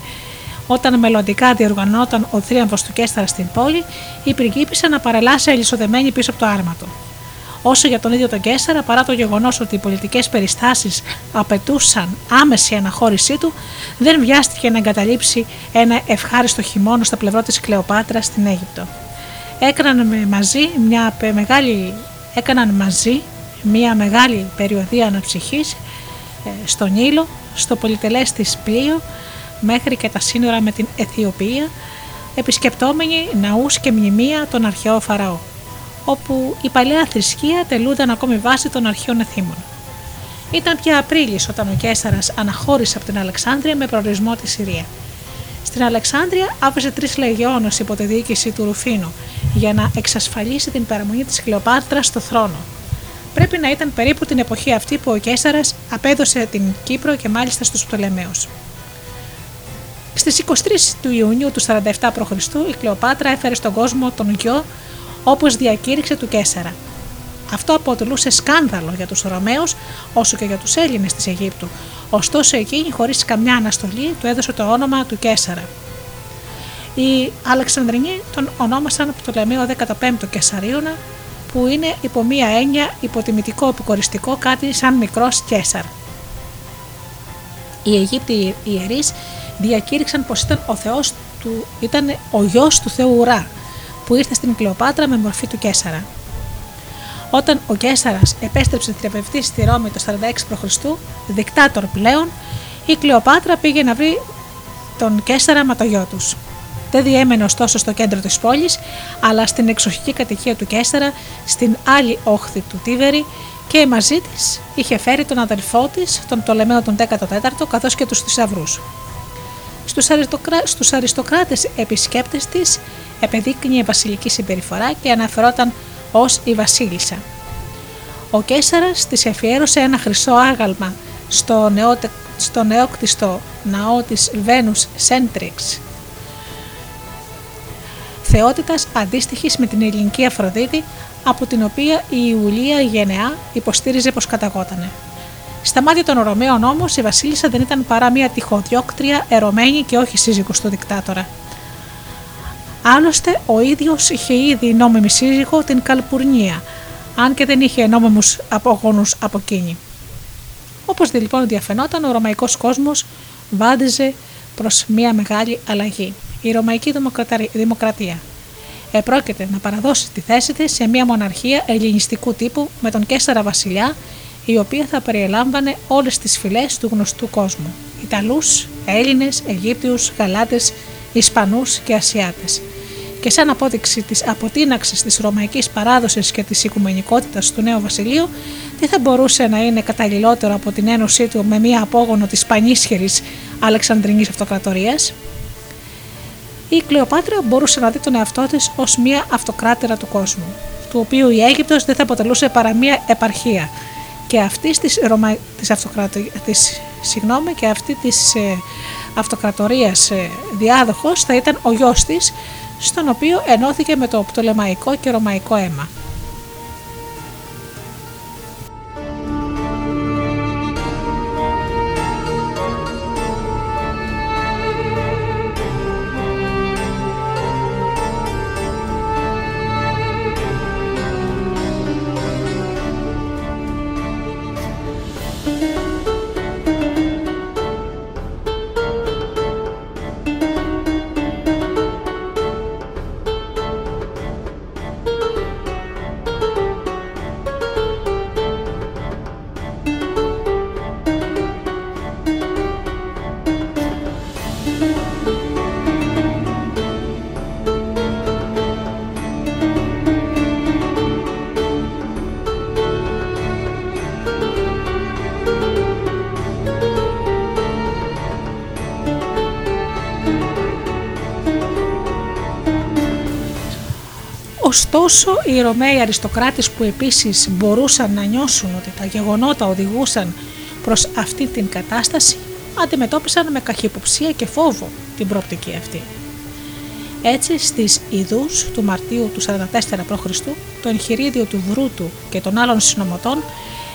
όταν μελλοντικά διοργανώταν ο θρίαμβος του Καίσαρα στην πόλη, η πριγκίπισσα να παρελάσει αλυσοδεμένη πίσω από το άρμα του. Όσο για τον ίδιο τον Καίσαρα, παρά το γεγονός ότι οι πολιτικές περιστάσεις απαιτούσαν άμεση αναχώρησή του, δεν βιάστηκε να εγκαταλείψει ένα ευχάριστο χειμώνα στα πλευρά της Κλεοπάτρας στην Αίγυπτο. Έκαναν μαζί μια μεγάλη περιοδία αναψυχής στον Ήλο, στο πολυτελές της πλοίο, μέχρι και τα σύνορα με την Αιθιοπία, επισκεπτόμενοι ναούς και μνημεία των αρχαίων φαραώ, όπου η παλαιά θρησκεία τελούνταν ακόμη βάση των αρχαίων εθήμων. Ήταν πια Απρίλης όταν ο Καίσαρας αναχώρησε από την Αλεξάνδρεια με προορισμό τη Συρία. Στην Αλεξάνδρεια άφησε 3 λεγεώνες υπό τη διοίκηση του Ρουφίνου για να εξασφαλίσει την παραμονή της Κλεοπάτρας στο θρόνο. Πρέπει να ήταν περίπου την εποχή αυτή που ο Καίσαρας απέδωσε την Κύπρο και μάλιστα στους Πτολεμαίους. Στις 23 του Ιουνίου του 47 π.Χ. η Κλεοπάτρα έφερε στον κόσμο τον γιο όπως διακήρυξε του Καίσαρα. Αυτό αποτελούσε σκάνδαλο για τους Ρωμαίους όσο και για τους Έλληνες της Αιγύπτου. Ωστόσο εκείνη χωρίς καμιά αναστολή του έδωσε το όνομα του Καίσαρα. Οι Αλεξανδρινοί τον ονόμασαν Πτολεμαίο 15ο Καισαρίωνα, που είναι υπό μία έννοια υποτιμητικό επικοριστικό, κάτι σαν μικρός Καίσαρ. Οι Αιγύπτιοι ιερείς διακήρυξαν πως ήταν ο γιος του Θεού Ουρά, που ήρθε στην Κλεοπάτρα με μορφή του Καίσαρα. Όταν ο Καίσαρας επέστρεψε θριαμβευτής στη Ρώμη το 46 π.Χ., δικτάτορ πλέον, η Κλεοπάτρα πήγε να βρει τον Καίσαρα με το γιο τους. Δεν διέμενε ωστόσο στο κέντρο της πόλης, αλλά στην εξοχική κατοικία του Καίσαρα, στην άλλη όχθη του Τίβερη, και μαζί της είχε φέρει τον αδελφό της, τον Πτολεμαίο τον 14ο, καθώς και τους θησαυρούς. Στους αριστοκράτες επισκέπτες της επεδείκνυε βασιλική συμπεριφορά και αναφερόταν ως η βασίλισσα. Ο Καίσαρας της εφιέρωσε ένα χρυσό άγαλμα στο νεόκτιστο ναό της Βένους Σέντριξ, θεότητας αντίστοιχης με την ελληνική Αφροδίτη, από την οποία η Ιουλία γενεά υποστήριζε πως καταγότανε. Στα μάτια των Ρωμαίων όμως η βασίλισσα δεν ήταν παρά μια τυχοδιώκτρια, ερωμένη και όχι σύζυγος του δικτάτορα. Άλλωστε ο ίδιος είχε ήδη νόμιμη σύζυγο την Καλπουρνία, αν και δεν είχε νόμιμους απογόνους από εκείνη. Όπως λοιπόν διαφαινόταν, ο ρωμαϊκός κόσμος βάντιζε προς μια μεγάλη αλλαγή, η ρωμαϊκή δημοκρατία. Επρόκειται να παραδώσει τη θέση της σε μια μοναρχία ελληνιστικού τύπου με τον Καίσαρα βασιλιά, η οποία θα περιελάμβανε όλες τις φυλές του γνωστού κόσμου, Ιταλούς, Έλληνες, Αιγύπτιους, Γαλάτες, Ισπανούς και Ασιάτες. Και σαν απόδειξη της αποτείναξης της ρωμαϊκής παράδοσης και της οικουμενικότητας του νέου βασιλείου, τι θα μπορούσε να είναι καταλληλότερο από την ένωσή του με μία απόγονο της πανίσχυρης Αλεξανδρινής Αυτοκρατορίας? Η Κλεοπάτρα μπορούσε να δει τον εαυτό της ως μία αυτοκράτερα του κόσμου, του οποίου η Αίγυπτος δεν θα αποτελούσε παρά μία επαρχία, και αυτή της αυτοκρατορίας διάδοχος θα ήταν ο γιος της, στον οποίο ενώθηκε με το πτολεμαϊκό και ρωμαϊκό αίμα. Ωστόσο, οι Ρωμαίοι αριστοκράτες, που επίσης μπορούσαν να νιώσουν ότι τα γεγονότα οδηγούσαν προς αυτή την κατάσταση, αντιμετώπισαν με καχυποψία και φόβο την προοπτική αυτή. Έτσι, στις Ιδούς του Μαρτίου του 44 π.Χ., το εγχειρίδιο του Βρούτου και των άλλων συνωμοτών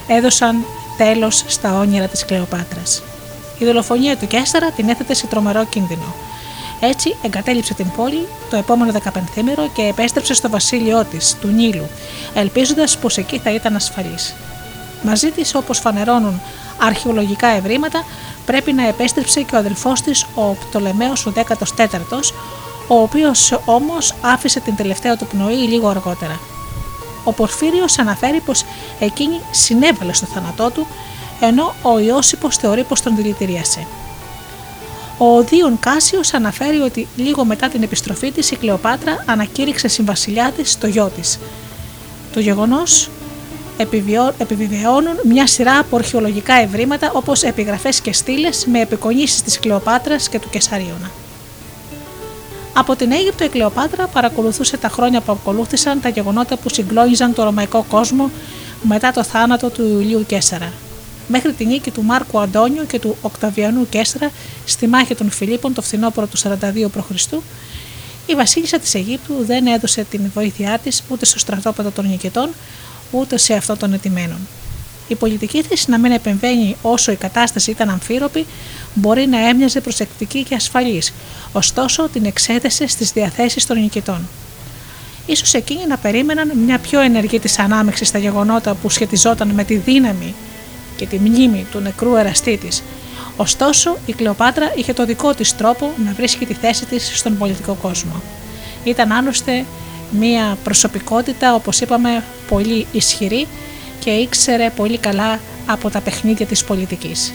έδωσαν τέλος στα όνειρα της Κλεοπάτρας. Η δολοφονία του Καίσαρα την έθετε σε τρομερό κίνδυνο. Έτσι, εγκατέλειψε την πόλη το επόμενο 15ήμερο και επέστρεψε στο βασίλειό της, του Νείλου, ελπίζοντας πως εκεί θα ήταν ασφαλής. Μαζί της, όπως φανερώνουν αρχαιολογικά ευρήματα, πρέπει να επέστρεψε και ο αδελφός της, ο Πτολεμαίος ο 14ος, ο οποίος όμως άφησε την τελευταία του πνοή λίγο αργότερα. Ο Πορφύριος αναφέρει πως εκείνη συνέβαλε στο θάνατό του, ενώ ο Ιώσιπος θεωρεί πως τον δηλητηρίασε. Ο Δίον Κάσιος αναφέρει ότι λίγο μετά την επιστροφή της η Κλεοπάτρα ανακήρυξε συμβασιλιά της το γιο της. Το γεγονός επιβεβαιώνουν μια σειρά από αρχαιολογικά ευρήματα όπως επιγραφές και στήλες με απεικονίσεις της Κλεοπάτρας και του Καισαρίωνα. Από την Αίγυπτο η Κλεοπάτρα παρακολουθούσε τα χρόνια που ακολούθησαν τα γεγονότα που συγκλώνιζαν το ρωμαϊκό κόσμο μετά το θάνατο του Ιουλίου Καίσαρα, μέχρι τη νίκη του Μάρκου Αντώνιου και του Οκταβιανού Καίσαρα στη μάχη των Φιλίππων το φθινόπωρο του 42 π.Χ., η βασίλισσα της Αιγύπτου δεν έδωσε την βοήθειά της ούτε στο στρατόπεδο των νικητών, ούτε σε αυτό των ετημένων. Η πολιτική της να μην επεμβαίνει όσο η κατάσταση ήταν αμφίροπη μπορεί να έμοιαζε προσεκτική και ασφαλής, ωστόσο την εξέθεσε στις διαθέσεις των νικητών. Ίσως εκείνοι να περίμεναν μια πιο ενεργή της ανάμειξη στα γεγονότα που σχετιζόταν με τη δύναμη και τη μνήμη του νεκρού εραστή της. Ωστόσο, η Κλεοπάτρα είχε το δικό της τρόπο να βρίσκει τη θέση της στον πολιτικό κόσμο. Ήταν άλλωστε μια προσωπικότητα, όπως είπαμε, πολύ ισχυρή και ήξερε πολύ καλά από τα παιχνίδια της πολιτικής.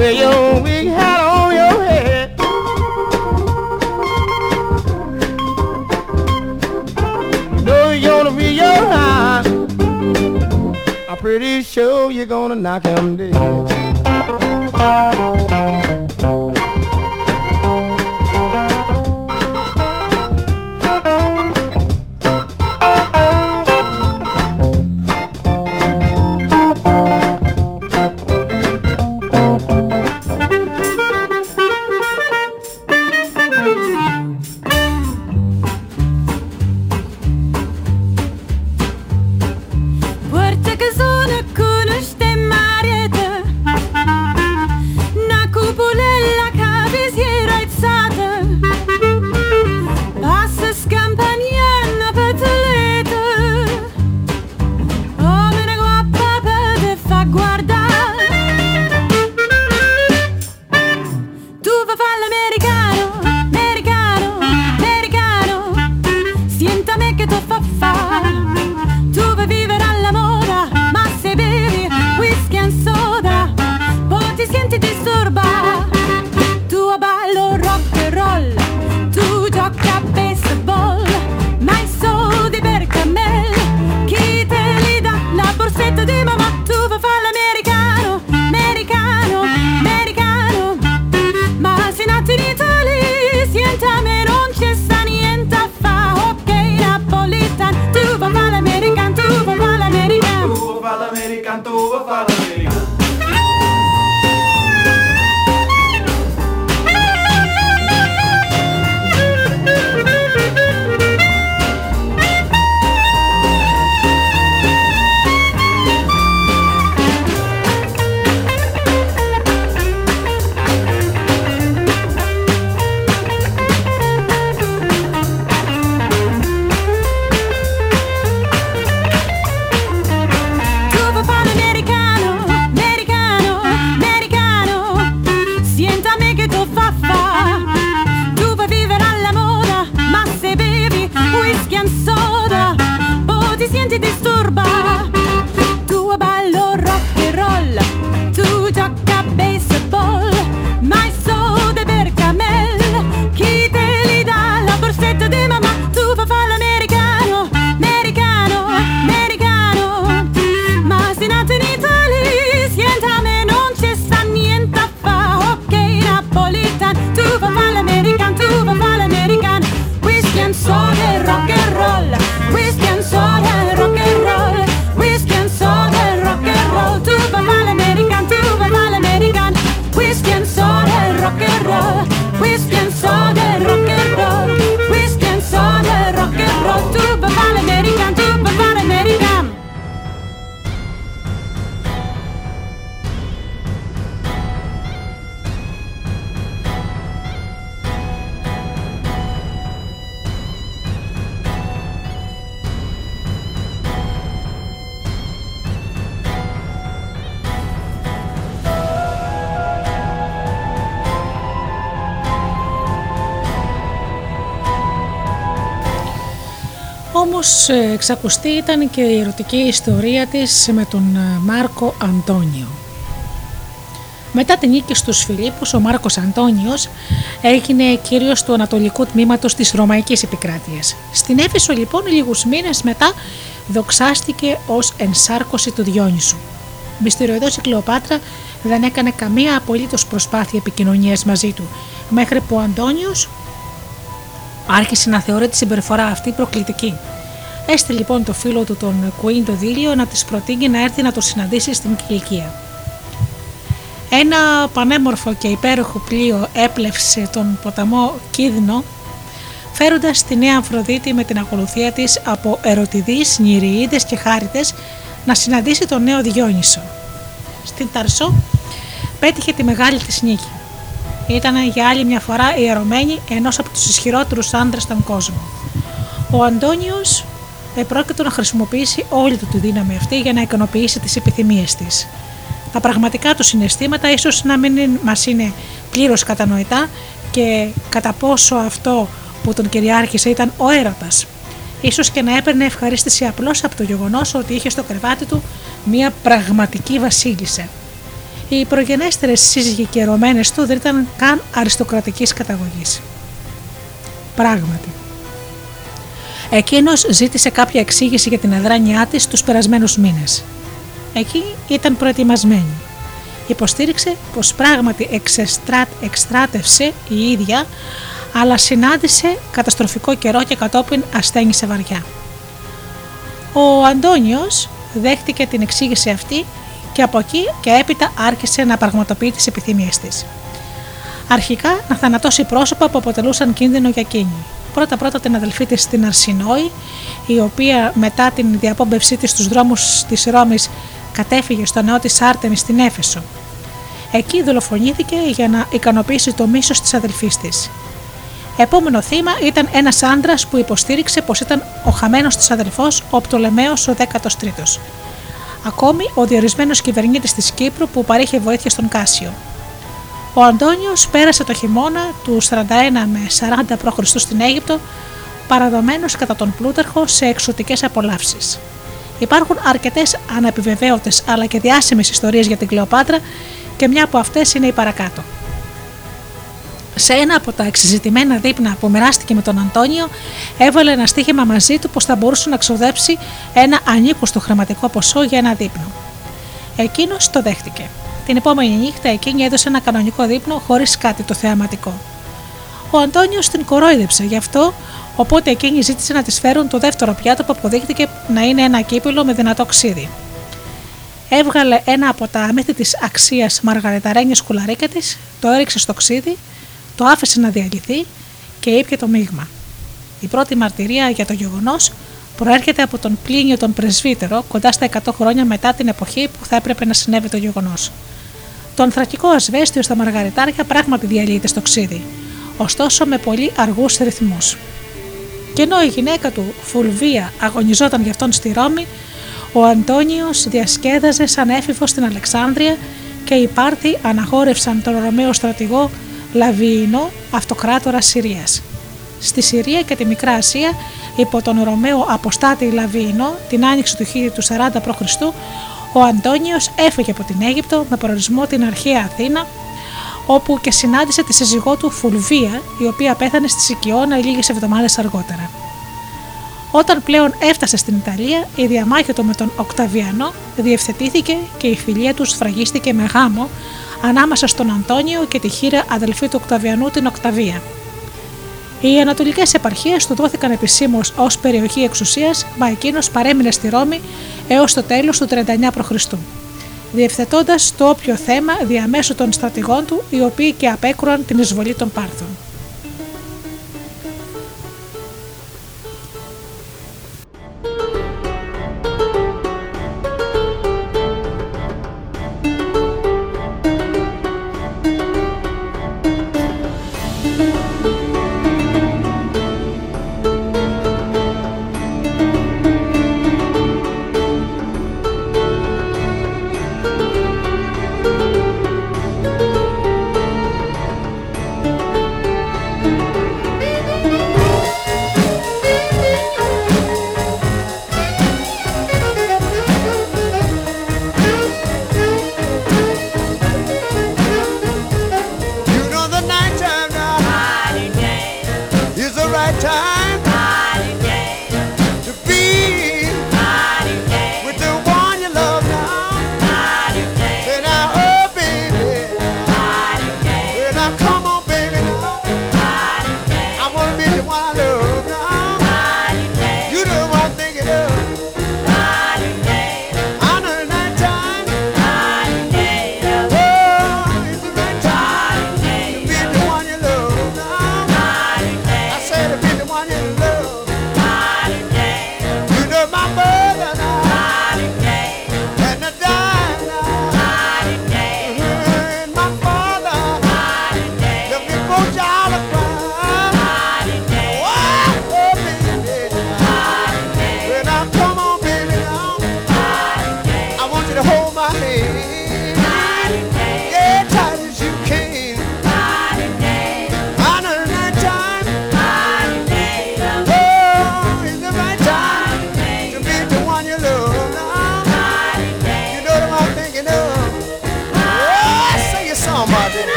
with your wig hat on your head. Know you're gonna be your eyes. I'm pretty sure you're gonna knock him dead. Όπως εξακουστεί ήταν και η ερωτική ιστορία της με τον Μάρκο Αντώνιο. Μετά την νίκη στους Φιλίππους, ο Μάρκος Αντώνιος έγινε κύριος του Ανατολικού τμήματος της Ρωμαϊκής Επικράτειας. Στην Έφεσο λοιπόν λίγους μήνες μετά δοξάστηκε ως ενσάρκωση του Διόνυσου. Μυστηριωδώς η Κλεοπάτρα δεν έκανε καμία απολύτως προσπάθεια επικοινωνίας μαζί του, μέχρι που ο Αντώνιος άρχισε να θεωρεί τη συμπεριφορά αυτή προκλητική. Έστειλε λοιπόν το φίλο του τον Κουίντο Δίλιο να της προτείνει να έρθει να το συναντήσει στην Κιλικία. Ένα πανέμορφο και υπέροχο πλοίο έπλευσε τον ποταμό Κίδνο, φέροντας τη νέα Αφροδίτη με την ακολουθία της από ερωτιδείς, νηριίδες και χάριτες να συναντήσει τον νέο Διόνυσο. Στην Ταρσό πέτυχε τη μεγάλη της νίκη. Ήταν για άλλη μια φορά ιερωμένη ενός από τους ισχυρότερους άντρες στον κόσμο. Ο Αντώνιος επρόκειτο να χρησιμοποιήσει όλη του τη δύναμη αυτή για να ικανοποιήσει τις επιθυμίες της. Τα πραγματικά του συναισθήματα ίσως να μην μας είναι πλήρως κατανοητά και κατά πόσο αυτό που τον κυριάρχησε ήταν ο έρωτας. Ίσως και να έπαιρνε ευχαρίστηση απλώς από το γεγονός ότι είχε στο κρεβάτι του μια πραγματική βασίλισσα. Οι προγενέστερες σύζυγοι και ερωμένες του δεν ήταν καν αριστοκρατικής καταγωγής. Πράγματι. Εκείνος ζήτησε κάποια εξήγηση για την αδράνειά της τους περασμένους μήνες. Εκεί ήταν προετοιμασμένη. Υποστήριξε πως πράγματι εξστράτευσε η ίδια, αλλά συνάντησε καταστροφικό καιρό και κατόπιν ασθένησε βαριά. Ο Αντώνιος δέχτηκε την εξήγηση αυτή και από εκεί και έπειτα άρχισε να πραγματοποιεί τις επιθυμίες της. Αρχικά να θανατώσει πρόσωπα που αποτελούσαν κίνδυνο για εκείνη. Πρώτα την αδελφή της την Αρσινόη, η οποία μετά την διαπόμπευσή της στους δρόμους της Ρώμης κατέφυγε στο ναό της Άρτεμις στην Έφεσο. Εκεί δολοφονήθηκε για να ικανοποιήσει το μίσος της αδελφής της. Επόμενο θύμα ήταν ένας άντρας που υποστήριξε πως ήταν ο χαμένος της αδελφός, ο Πτολεμαίος ο 13ος. Ακόμη ο διορισμένος κυβερνήτης της Κύπρου που παρήχε βοήθεια στον Κάσιο. Ο Αντώνιος πέρασε το χειμώνα του 41 με 40 π.Χ. στην Αίγυπτο, παραδομένος κατά τον Πλούταρχο σε εξωτικές απολαύσεις. Υπάρχουν αρκετές αναπιβεβαίωτες αλλά και διάσημες ιστορίες για την Κλεοπάτρα και μια από αυτές είναι η παρακάτω. Σε ένα από τα εξυζητημένα δείπνα που μοιράστηκε με τον Αντώνιο, έβαλε ένα στοίχημα μαζί του πως θα μπορούσε να ξοδέψει ένα ανήκουστο χρηματικό ποσό για ένα δείπνο. Εκείνος το δέχτηκε. Την επόμενη νύχτα εκείνη έδωσε ένα κανονικό δείπνο χωρίς κάτι το θεαματικό. Ο Αντώνιος την κορόιδεψε γι' αυτό, οπότε εκείνη ζήτησε να της φέρουν το δεύτερο πιάτο που αποδείχτηκε να είναι ένα κύπελλο με δυνατό ξύδι. Έβγαλε ένα από τα αμύθι της αξίας μαργαριταρένια σκουλαρίκια της, το έριξε στο ξύδι, το άφησε να διαλυθεί και ήπια το μείγμα. Η πρώτη μαρτυρία για το γεγονός προέρχεται από τον Πλίνιο τον Πρεσβύτερο, κοντά στα 100 χρόνια μετά την εποχή που θα έπρεπε να συνέβη το γεγονός. Το ανθρακικό ασβέστιο στα μαργαριτάρια πράγματι διαλύεται στο ξύδι, ωστόσο με πολύ αργούς ρυθμούς. Και ενώ η γυναίκα του Φουλβία αγωνιζόταν γι' αυτόν στη Ρώμη, ο Αντώνιος διασκέδαζε σαν έφηβος στην Αλεξάνδρεια και οι Πάρθοι αναγόρευσαν τον Ρωμαίο στρατηγό Λαβιεινό, αυτοκράτορα Συρίας. Στη Συρία και τη Μικρά Ασία, υπό τον Ρωμαίο αποστάτη Λαβιεινό, την άνοιξη του 1040 π.Χ., ο Αντώνιος έφυγε από την Αίγυπτο με προορισμό την αρχαία Αθήνα, όπου και συνάντησε τη σύζυγό του Φουλβία, η οποία πέθανε στη Σικιώνα λίγες εβδομάδες αργότερα. Όταν πλέον έφτασε στην Ιταλία, η διαμάχη του με τον Οκταβιανό διευθετήθηκε και η φιλία του σφραγίστηκε με γάμο ανάμεσα στον Αντώνιο και τη χήρα αδελφή του Οκταβιανού, την Οκταβία. Οι ανατολικές επαρχίες του δόθηκαν επισήμως ως περιοχή εξουσίας, μα εκείνος παρέμεινε στη Ρώμη έως το τέλος του 39 π.Χ., διευθετώντας το όποιο θέμα διαμέσου των στρατηγών του, οι οποίοι και απέκρουαν την εισβολή των Πάρθων.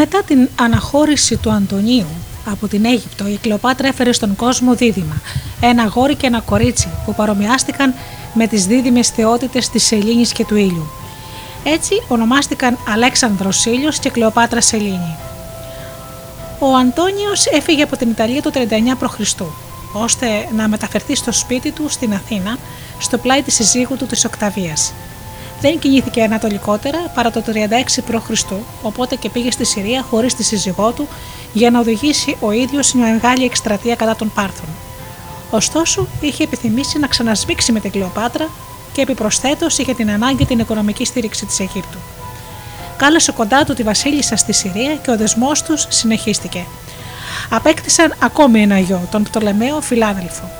Μετά την αναχώρηση του Αντωνίου από την Αίγυπτο, η Κλεοπάτρα έφερε στον κόσμο δίδυμα, ένα αγόρι και ένα κορίτσι που παρομοιάστηκαν με τις δίδυμες θεότητες της Σελήνης και του Ήλιου. Έτσι ονομάστηκαν Αλέξανδρος Ήλιος και Κλεοπάτρα Σελήνη. Ο Αντώνιος έφυγε από την Ιταλία το 39 π.Χ., ώστε να μεταφερθεί στο σπίτι του στην Αθήνα, στο πλάι της συζύγου του της Οκταβίας. Δεν κινήθηκε ανατολικότερα παρά το 36 π.Χ., οπότε και πήγε στη Συρία χωρίς τη σύζυγό του για να οδηγήσει ο ίδιος μια μεγάλη εκστρατεία κατά των Πάρθων. Ωστόσο, είχε επιθυμήσει να ξανασμίξει με την Κλεοπάτρα και επιπροσθέτως είχε την ανάγκη την οικονομική στήριξη της Αιγύπτου. Κάλεσε κοντά του τη βασίλισσα στη Συρία και ο δεσμός τους συνεχίστηκε. Απέκτησαν ακόμη ένα γιο, τον Πτολεμαίο φιλάδελφο.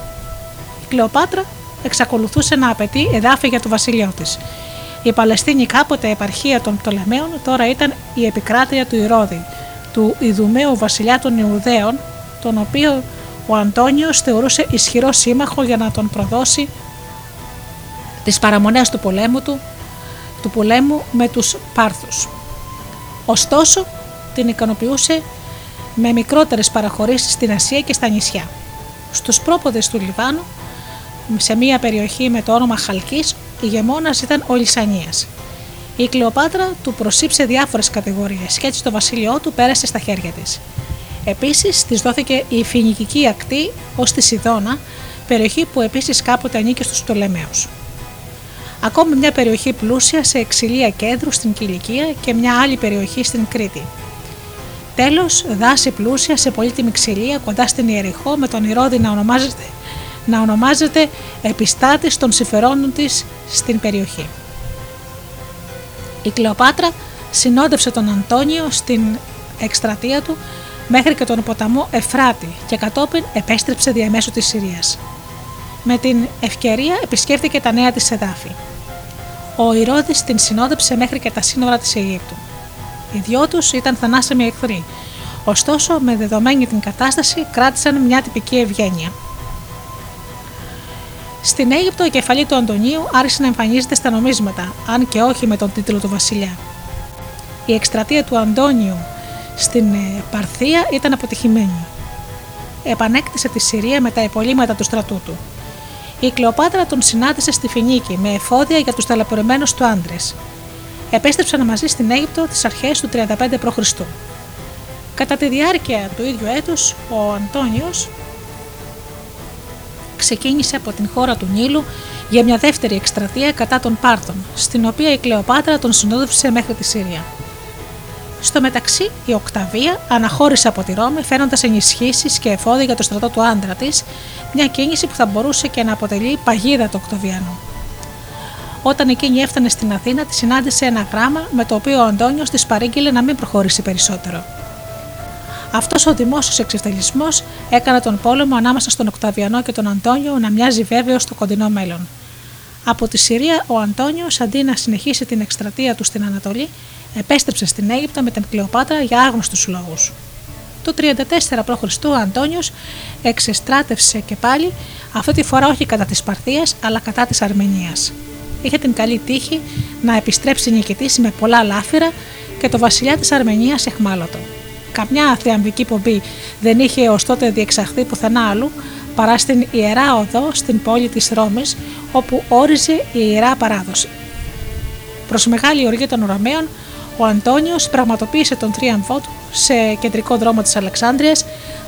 Η Κλεοπάτρα εξακολουθούσε να απαιτεί εδάφη για το βασίλειό της. Η Παλαιστίνη, κάποτε επαρχία των Πτολεμαίων, τώρα ήταν η επικράτεια του Ηρώδη, του Ιδουμαίου βασιλιά των Ιουδαίων, τον οποίο ο Αντώνιος θεωρούσε ισχυρό σύμμαχο για να τον προδώσει τις παραμονές του πολέμου με τους Πάρθους. Ωστόσο, την ικανοποιούσε με μικρότερες παραχωρήσεις στην Ασία και στα νησιά. Στους πρόποδες του Λιβάνου, σε μια περιοχή με το όνομα Χαλκής, ηγεμόνας ήταν ο Λυσανίας. Η Κλεοπάτρα του προσήψε διάφορες κατηγορίες και έτσι το βασίλειό του πέρασε στα χέρια της. Επίσης, της δόθηκε η φοινικική ακτή ως τη Σιδώνα, περιοχή που επίσης κάποτε ανήκε στους Πτολεμαίους. Ακόμη μια περιοχή πλούσια σε εξηλία κέντρου στην Κιλικία και μια άλλη περιοχή στην Κρήτη. Τέλος, δάση πλούσια σε πολύτιμη ξυλία κοντά στην Ιεριχώ, με τον Ηρώδη να ονομάζεται επιστάτης των συμφερόντων της στην περιοχή. Η Κλεοπάτρα συνόδευσε τον Αντώνιο στην εκστρατεία του μέχρι και τον ποταμό Εφράτη και κατόπιν επέστρεψε διαμέσου της Συρίας. Με την ευκαιρία επισκέφθηκε τα νέα της εδάφη. Ο Ηρώδης την συνόδεψε μέχρι και τα σύνορα της Αιγύπτου. Οι δυο τους ήταν θανάσιμοι εχθροί, ωστόσο με δεδομένη την κατάσταση κράτησαν μια τυπική ευγένεια. Στην Αίγυπτο η κεφαλή του Αντωνίου άρχισε να εμφανίζεται στα νομίσματα, αν και όχι με τον τίτλο του βασιλιά. Η εκστρατεία του Αντώνιου στην Παρθία ήταν αποτυχημένη. Επανέκτησε τη Συρία με τα υπολείμματα του στρατού του. Η Κλεοπάτρα τον συνάντησε στη Φινίκη με εφόδια για τους ταλαιπωρημένους του άντρες. Επέστρεψαν μαζί στην Αίγυπτο τις αρχές του 35 π.Χ. Κατά τη διάρκεια του ίδιου έτους, ο Αντώνιος ξεκίνησε από την χώρα του Νείλου για μια δεύτερη εκστρατεία κατά των Πάρθων, στην οποία η Κλεοπάτρα τον συνόδευσε μέχρι τη Συρία. Στο μεταξύ, η Οκταβία αναχώρησε από τη Ρώμη φέρνοντας ενισχύσεις και εφόδια για το στρατό του άντρα της, μια κίνηση που θα μπορούσε και να αποτελεί παγίδα του Οκτωβιανού. Όταν εκείνη έφτανε στην Αθήνα, τη συνάντησε ένα γράμμα με το οποίο ο Αντώνιος της παρήγγειλε να μην προχωρήσει περισσότερο. Αυτός ο δημόσιος εξευτελισμός έκανε τον πόλεμο ανάμεσα στον Οκταβιανό και τον Αντώνιο να μοιάζει βέβαιο στο κοντινό μέλλον. Από τη Συρία, ο Αντώνιος, αντί να συνεχίσει την εκστρατεία του στην Ανατολή, επέστρεψε στην Αίγυπτο με την Κλεοπάτρα για άγνωστους λόγους. Το 34 π.Χ. ο Αντώνιος εξεστράτευσε και πάλι, αυτή τη φορά όχι κατά της Παρθίας αλλά κατά της Αρμενίας. Είχε την καλή τύχη να επιστρέψει νικητής με πολλά λάφυρα και το βασιλιά της Αρμενίας αιχμάλωτο. Καμιά θεαμβική πομπή δεν είχε ως τότε διεξαχθεί πουθενά άλλου παρά στην Ιερά Οδό στην πόλη της Ρώμης, όπου όριζε η Ιερά Παράδοση. Προς μεγάλη οργή των Ρωμαίων, ο Αντώνιος πραγματοποίησε τον θρίαμβό του σε κεντρικό δρόμο της Αλεξάνδρειας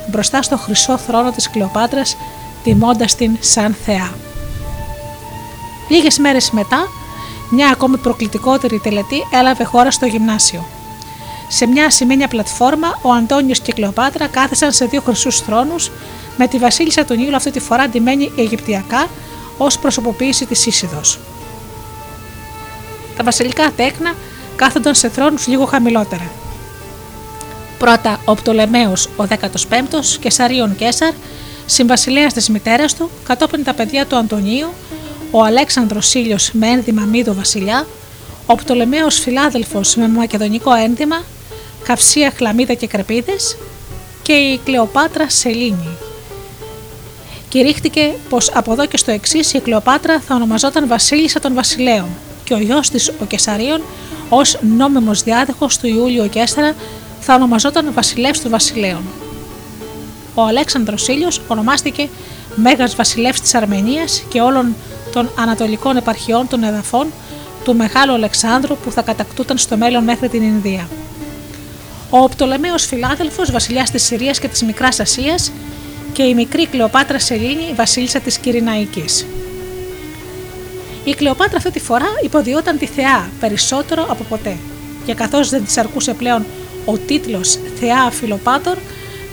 μπροστά στο χρυσό θρόνο της Κλεοπάτρας, τιμώντας την σαν θεά. Λίγες μέρες μετά, μια ακόμη προκλητικότερη τελετή έλαβε χώρα στο γυμνάσιο. Σε μια ασημένια πλατφόρμα, ο Αντώνιος και η Κλεοπάτρα κάθισαν σε δύο χρυσούς θρόνους, με τη βασίλισσα του Νείλου αυτή τη φορά ντυμένη αιγυπτιακά ως προσωποποίηση της Ίσιδος. Τα βασιλικά τέκνα κάθονταν σε θρόνους λίγο χαμηλότερα. Πρώτα ο Πτολεμαίος ο 15ος Κεσαρίων Κέσαρ, συμβασιλέας της μητέρας του, κατόπιν τα παιδιά του Αντωνίου, ο Αλέξανδρος Ήλιος με ένδυμα Μήδο βασιλιά, ο Πτολεμαίος Φιλάδελφος με μακεδονικό ένδυμα, καυσία, χλαμίδα και κρεπίδες, και η Κλεοπάτρα Σελήνη. Κηρύχτηκε πως από εδώ και στο εξής η Κλεοπάτρα θα ονομαζόταν Βασίλισσα των Βασιλέων και ο γιος της ο Κεσαρίων ως νόμιμος διάδοχος του Ιούλιο Κέσταρα, θα ονομαζόταν βασιλεύς των βασιλέων. Ο Αλέξανδρος Ήλιος ονομάστηκε Μέγας Βασιλεύς της Αρμενίας και όλων των ανατολικών επαρχιών των εδαφών του Μεγάλου Αλεξάνδρου που θα κατακτούταν στο μέλλον μέχρι την Ινδία. Ο Πτολεμαίος Φιλάδελφος, βασιλιάς της Συρίας και της Μικράς Ασίας, και η μικρή Κλεοπάτρα Σελήνη, βασίλισσα της Κυρηναϊκής. Η Κλεοπάτρα αυτή τη φορά υποδιόταν τη θεά περισσότερο από ποτέ και καθώς δεν της αρκούσε πλέον ο τίτλος θεά Φιλοπάτορ,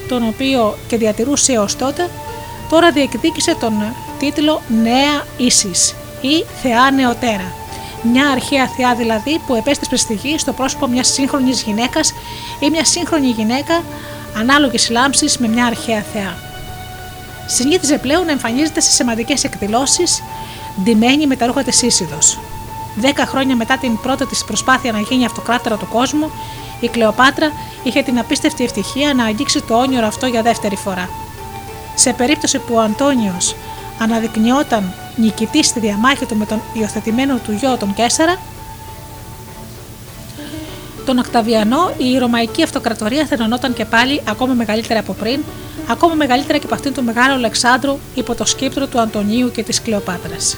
τον οποίο και διατηρούσε έως τότε, τώρα διεκδίκησε τον τίτλο Νέα Ίσης ή θεά Νεοτέρα. Μια αρχαία θεά δηλαδή που επέστρεψε στη γη στο πρόσωπο μιας σύγχρονης γυναίκας ή μια σύγχρονη γυναίκα ανάλογης λάμψης με μια αρχαία θεά. Συνήθιζε πλέον να εμφανίζεται σε σημαντικές εκδηλώσεις, ντυμένη με τα ρούχα της Ίσιδος. 10 χρόνια μετά την πρώτη της προσπάθεια να γίνει αυτοκράτορα του κόσμου, η Κλεοπάτρα είχε την απίστευτη ευτυχία να αγγίξει το όνειρο αυτό για δεύτερη φορά. Σε περίπτωση που ο Αντώνιος αναδεικνυόταν νικητής στη διαμάχη του με τον υιοθετημένο του γιο τον Καίσαρα, τον Οκταβιανό, η Ρωμαϊκή Αυτοκρατορία θερνωνόταν και πάλι ακόμα μεγαλύτερα από πριν, ακόμα μεγαλύτερα και από αυτήν του Μεγάλου Αλεξάνδρου υπό το σκύπτρο του Αντωνίου και της Κλεοπάτρας.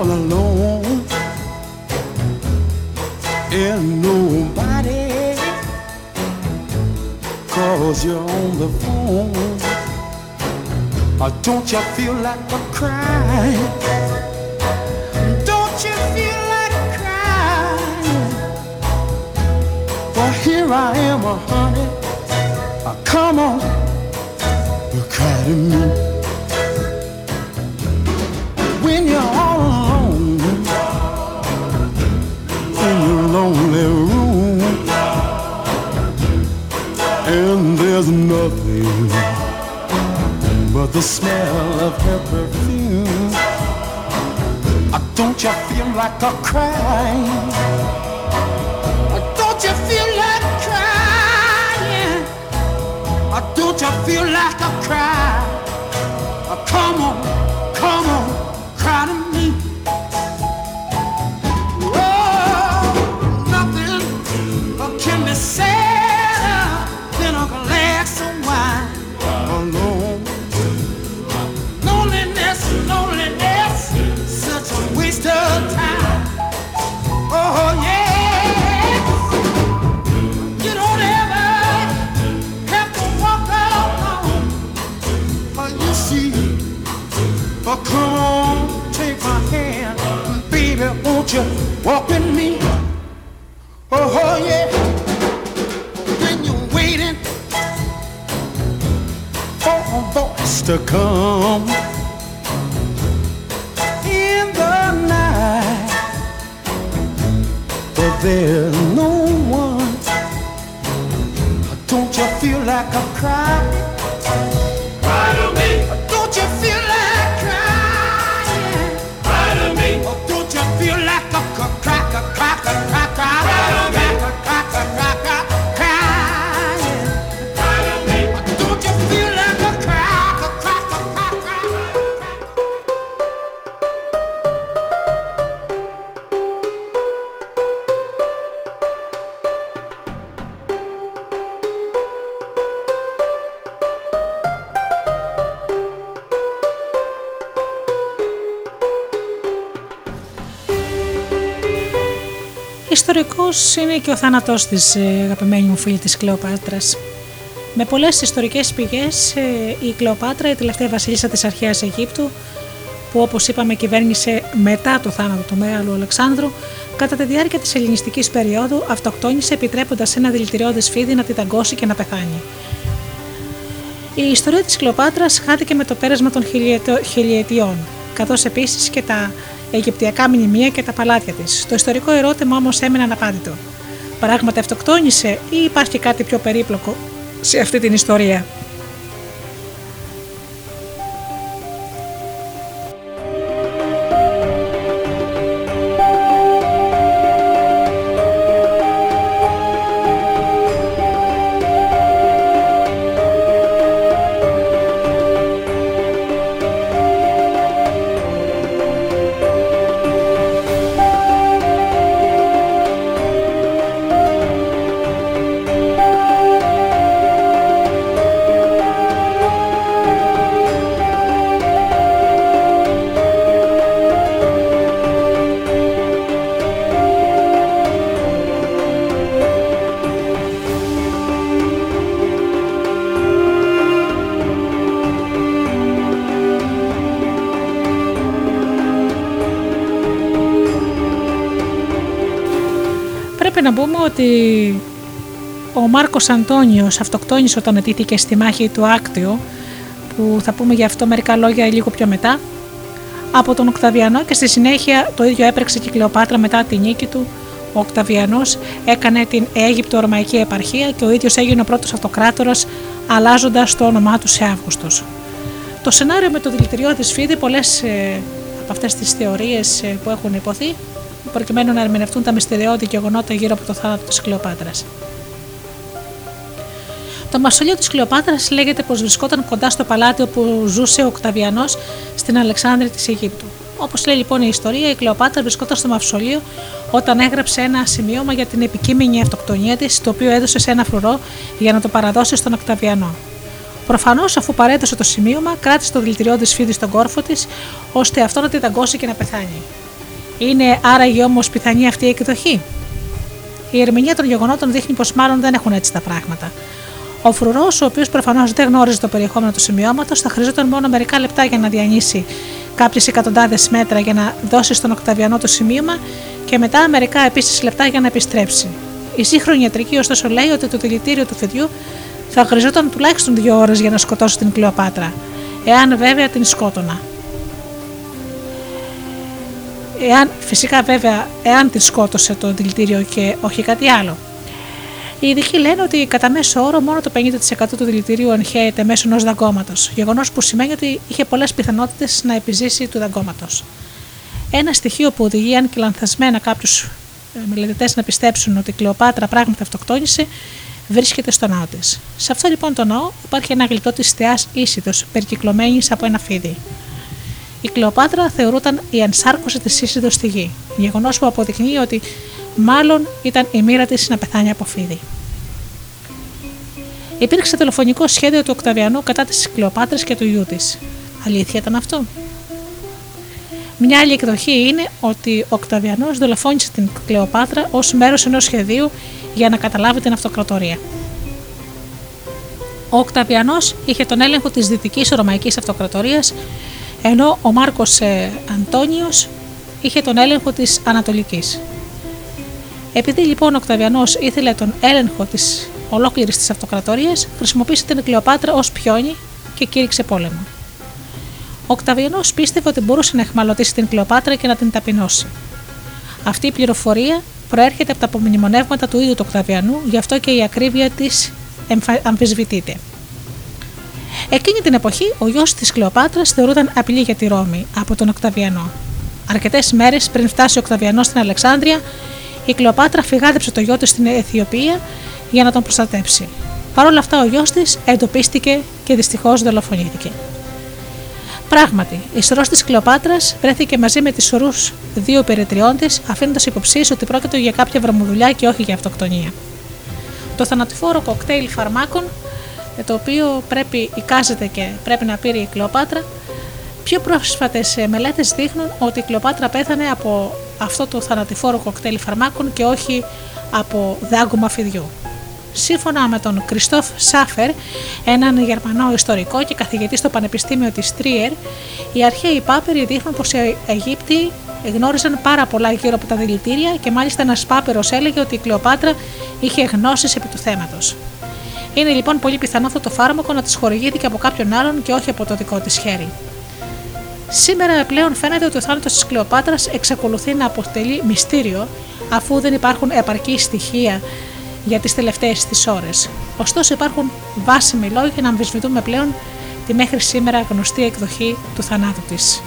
all alone, and nobody calls you on the phone. Don't you feel like a cry? Don't you feel like a cry? Well, here I am, honey. Come on, look at me. When you're all alone in your lonely room, and there's nothing but the smell of her perfume, don't you feel like a cry? Don't you feel like crying? Don't you feel like a cry? Come on, come on. Come on, take my hand, baby, won't you walk with me? Oh, yeah. When you're waiting for a voice to come in the night, but there's no one. Don't you feel like a cry? Cry to me. Don't you feel like Ιστορικός είναι και ο θάνατος της αγαπημένη μου φίλη της Κλεοπάτρας. Με πολλές ιστορικές πηγές, η Κλεοπάτρα, η τελευταία βασίλισσα της αρχαίας Αιγύπτου, που όπως είπαμε κυβέρνησε μετά το θάνατο του Μεγάλου Αλεξάνδρου, κατά τη διάρκεια της ελληνιστικής περίοδου αυτοκτόνησε επιτρέποντας ένα δηλητηριώδες φίδι να τη δαγκώσει και να πεθάνει. Η ιστορία της Κλεοπάτρας χάθηκε με το πέρασμα των χιλιετιών, καθώς επίσης και τα αιγυπτιακά μνημεία και τα παλάτια της. Το ιστορικό ερώτημα όμως έμεινε αναπάντητο. Πράγματι αυτοκτόνησε ή υπάρχει κάτι πιο περίπλοκο σε αυτή την ιστορία? Να πούμε ότι ο Μάρκος Αντώνιος αυτοκτόνησε όταν αιτήθηκε στη μάχη του Άκτιο, που θα πούμε για αυτό μερικά λόγια λίγο πιο μετά, από τον Οκταβιανό, και στη συνέχεια το ίδιο έπραξε και η Κλεοπάτρα μετά τη νίκη του. Ο Οκταβιανός έκανε την Αίγυπτο Ρωμαϊκή Επαρχία και ο ίδιος έγινε ο πρώτος αυτοκράτορας, αλλάζοντας το όνομά του σε Αύγουστος. Το σενάριο με το δηλητηριώδη σφίδι, πολλές από αυτές τις θεωρίες που έχουν υποθεί, προκειμένου να ερμηνευτούν τα μυστηριώδη γεγονότα γύρω από το θάνατο της Κλεοπάτρας. Το μασολείο της Κλεοπάτρας λέγεται πως βρισκόταν κοντά στο παλάτι όπου ζούσε ο Οκταβιανός στην Αλεξάνδρεια της Αιγύπτου. Όπως λέει λοιπόν η ιστορία, η Κλεοπάτρα βρισκόταν στο μαυσολείο όταν έγραψε ένα σημείωμα για την επικείμενη αυτοκτονία της, το οποίο έδωσε σε ένα φρουρό για να το παραδώσει στον Οκταβιανό. Προφανώς, αφού παρέδωσε το σημείωμα, κράτησε το δηλητηριώδη σφίδι στον κόρφο της, ώστε αυτό να τη δαγκώσει και να πεθάνει. Είναι άραγε όμως πιθανή αυτή η εκδοχή? Η ερμηνεία των γεγονότων δείχνει πως μάλλον δεν έχουν έτσι τα πράγματα. Ο φρουρός, ο οποίος προφανώς δεν γνώριζε το περιεχόμενο του σημειώματος, θα χρειαζόταν μόνο μερικά λεπτά για να διανύσει κάποιες εκατοντάδες μέτρα για να δώσει στον Οκταβιανό το σημείωμα και μετά μερικά επίσης λεπτά για να επιστρέψει. Η σύγχρονη ιατρική ωστόσο λέει ότι το δηλητήριο του φιδιού θα χρειαζόταν τουλάχιστον 2 ώρες για να σκοτώσει την Κλεοπάτρα, εάν βέβαια την σκότωνα. Εάν την σκότωσε το δηλητήριο και όχι κάτι άλλο. Οι ειδικοί λένε ότι κατά μέσο όρο μόνο το 50% του δηλητηρίου ενχέεται μέσω ενός δαγκώματος, γεγονός που σημαίνει ότι είχε πολλές πιθανότητες να επιζήσει του δαγκώματος. Ένα στοιχείο που οδηγεί αν και λανθασμένα κάποιους μελετητές να πιστέψουν ότι η Κλεοπάτρα πράγματι αυτοκτόνησε, βρίσκεται στο ναό της. Σε αυτό λοιπόν το ναό υπάρχει ένα γλιτό της θεάς Ίσιδος, περικυκλωμένης από ένα φίδι. Η Κλεοπάτρα θεωρούταν η ενσάρκωση της Ίσιδος στη γη, γεγονός που αποδεικνύει ότι μάλλον ήταν η μοίρα της να πεθάνει από φίδι. Υπήρξε δολοφονικό σχέδιο του Οκταβιανού κατά της Κλεοπάτρας και του γιού της. Αλήθεια ήταν αυτό? Μια άλλη εκδοχή είναι ότι ο Οκταβιανός δολοφόνησε την Κλεοπάτρα ως μέρος ενός σχεδίου για να καταλάβει την αυτοκρατορία. Ο Οκταβιανός είχε τον έλεγχο της δυτικής ρωμαϊκής αυτοκρατορίας, ενώ ο Μάρκος Αντώνιος είχε τον έλεγχο της ανατολικής. Επειδή λοιπόν ο Οκταβιανός ήθελε τον έλεγχο της ολόκληρης της αυτοκρατορίας, χρησιμοποίησε την Κλεοπάτρα ως πιόνι και κήρυξε πόλεμο. Ο Οκταβιανός πίστευε ότι μπορούσε να αιχμαλωτήσει την Κλεοπάτρα και να την ταπεινώσει. Αυτή η πληροφορία προέρχεται από τα απομνημονεύματα του ίδιου του Οκταβιανού, γι' αυτό και η ακρίβεια της αμφισβητείται. Εκείνη την εποχή, ο γιος της Κλεοπάτρας θεωρούταν απειλή για τη Ρώμη από τον Οκταβιανό. Αρκετές μέρες πριν φτάσει ο Οκταβιανός στην Αλεξάνδρεια, η Κλεοπάτρα φυγάδεψε το γιο της στην Αιθιοπία για να τον προστατέψει. Παρ' όλα αυτά, ο γιος της εντοπίστηκε και δυστυχώς δολοφονήθηκε. Πράγματι, η σωρός της Κλεοπάτρας βρέθηκε μαζί με τις σωρούς 2 περιτριών της, αφήνοντας υποψίες ότι πρόκειται για κάποια βρωμοδουλιά και όχι για αυτοκτονία. Το θανατηφόρο κοκτέιλ φαρμάκων, το οποίο πρέπει εικάζεται και πρέπει να πήρε η Κλεοπάτρα, πιο πρόσφατες μελέτες δείχνουν ότι η Κλεοπάτρα πέθανε από αυτό το θανατηφόρο κοκτέιλ φαρμάκων και όχι από δάγκωμα φιδιού. Σύμφωνα με τον Κριστόφ Σάφερ, έναν Γερμανό ιστορικό και καθηγητή στο Πανεπιστήμιο της Τρίερ, οι αρχαίοι πάπεροι δείχνουν πως οι Αιγύπτιοι γνώριζαν πάρα πολλά γύρω από τα δηλητήρια και μάλιστα ένας πάπερος έλεγε ότι η Κλεοπάτρα είχε γνώσεις επί του θέματος. Είναι λοιπόν πολύ πιθανό αυτό το φάρμακο να της χορηγήθηκε από κάποιον άλλον και όχι από το δικό της χέρι. Σήμερα πλέον φαίνεται ότι ο θάνατος της Κλεοπάτρας εξακολουθεί να αποτελεί μυστήριο, αφού δεν υπάρχουν επαρκή στοιχεία για τις τελευταίες της ώρες. Ωστόσο, υπάρχουν βάσιμοι λόγοι να αμφισβητούμε πλέον τη μέχρι σήμερα γνωστή εκδοχή του θανάτου της.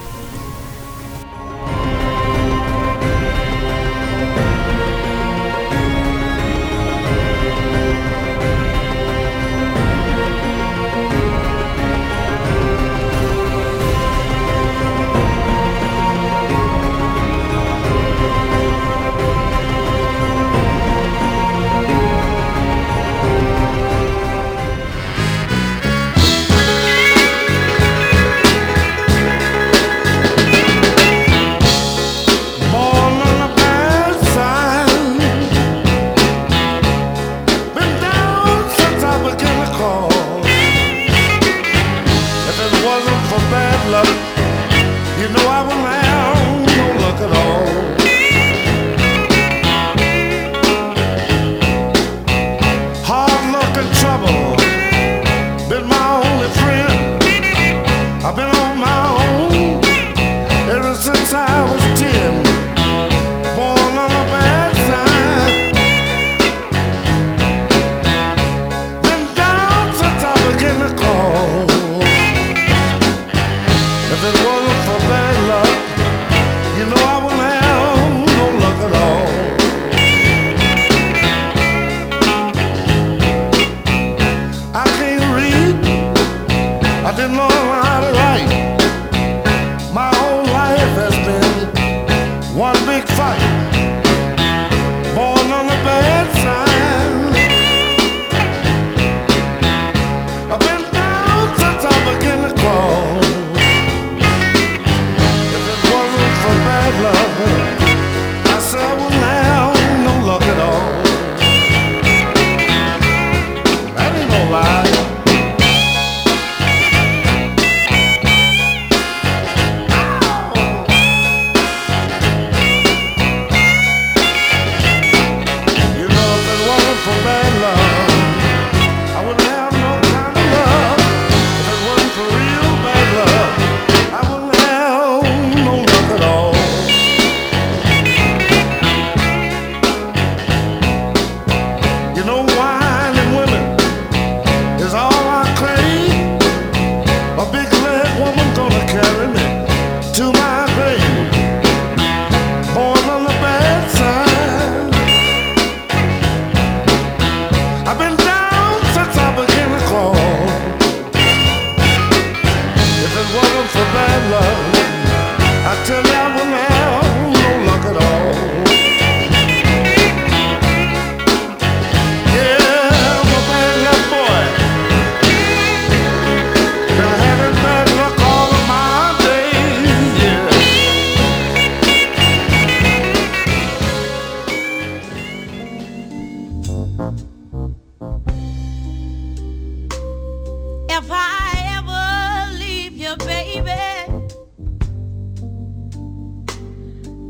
if I ever leave you, baby,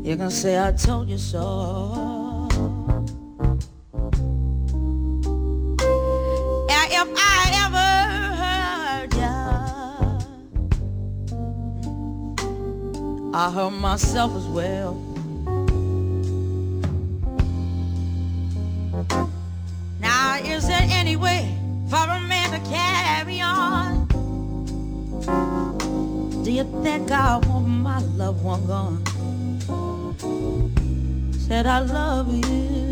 you're gonna say I told you so. And if I ever hurt you, I hurt myself as well. Now is there any way for a man to carry on? Do you think I want my loved one gone? Said I love you.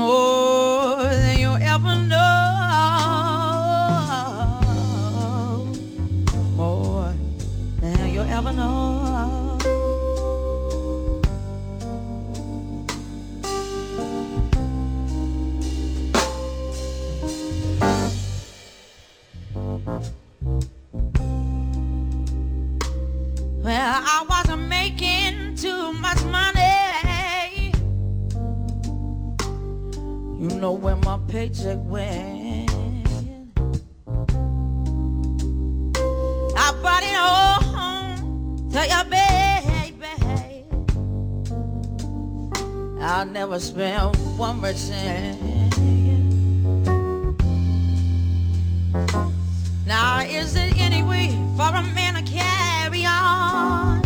More than you'll ever know. More than you'll ever know. Well, I wasn't making too much money. You know where my paycheck went. I brought it all home to your baby. I never spent one more cent. Now, is it any way for a man to carry on?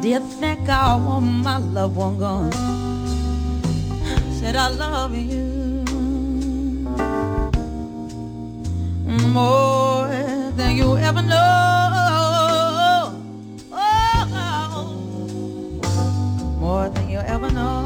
Do you think I want my loved one gone? Said I love you more than you ever know. Oh, more than you ever know.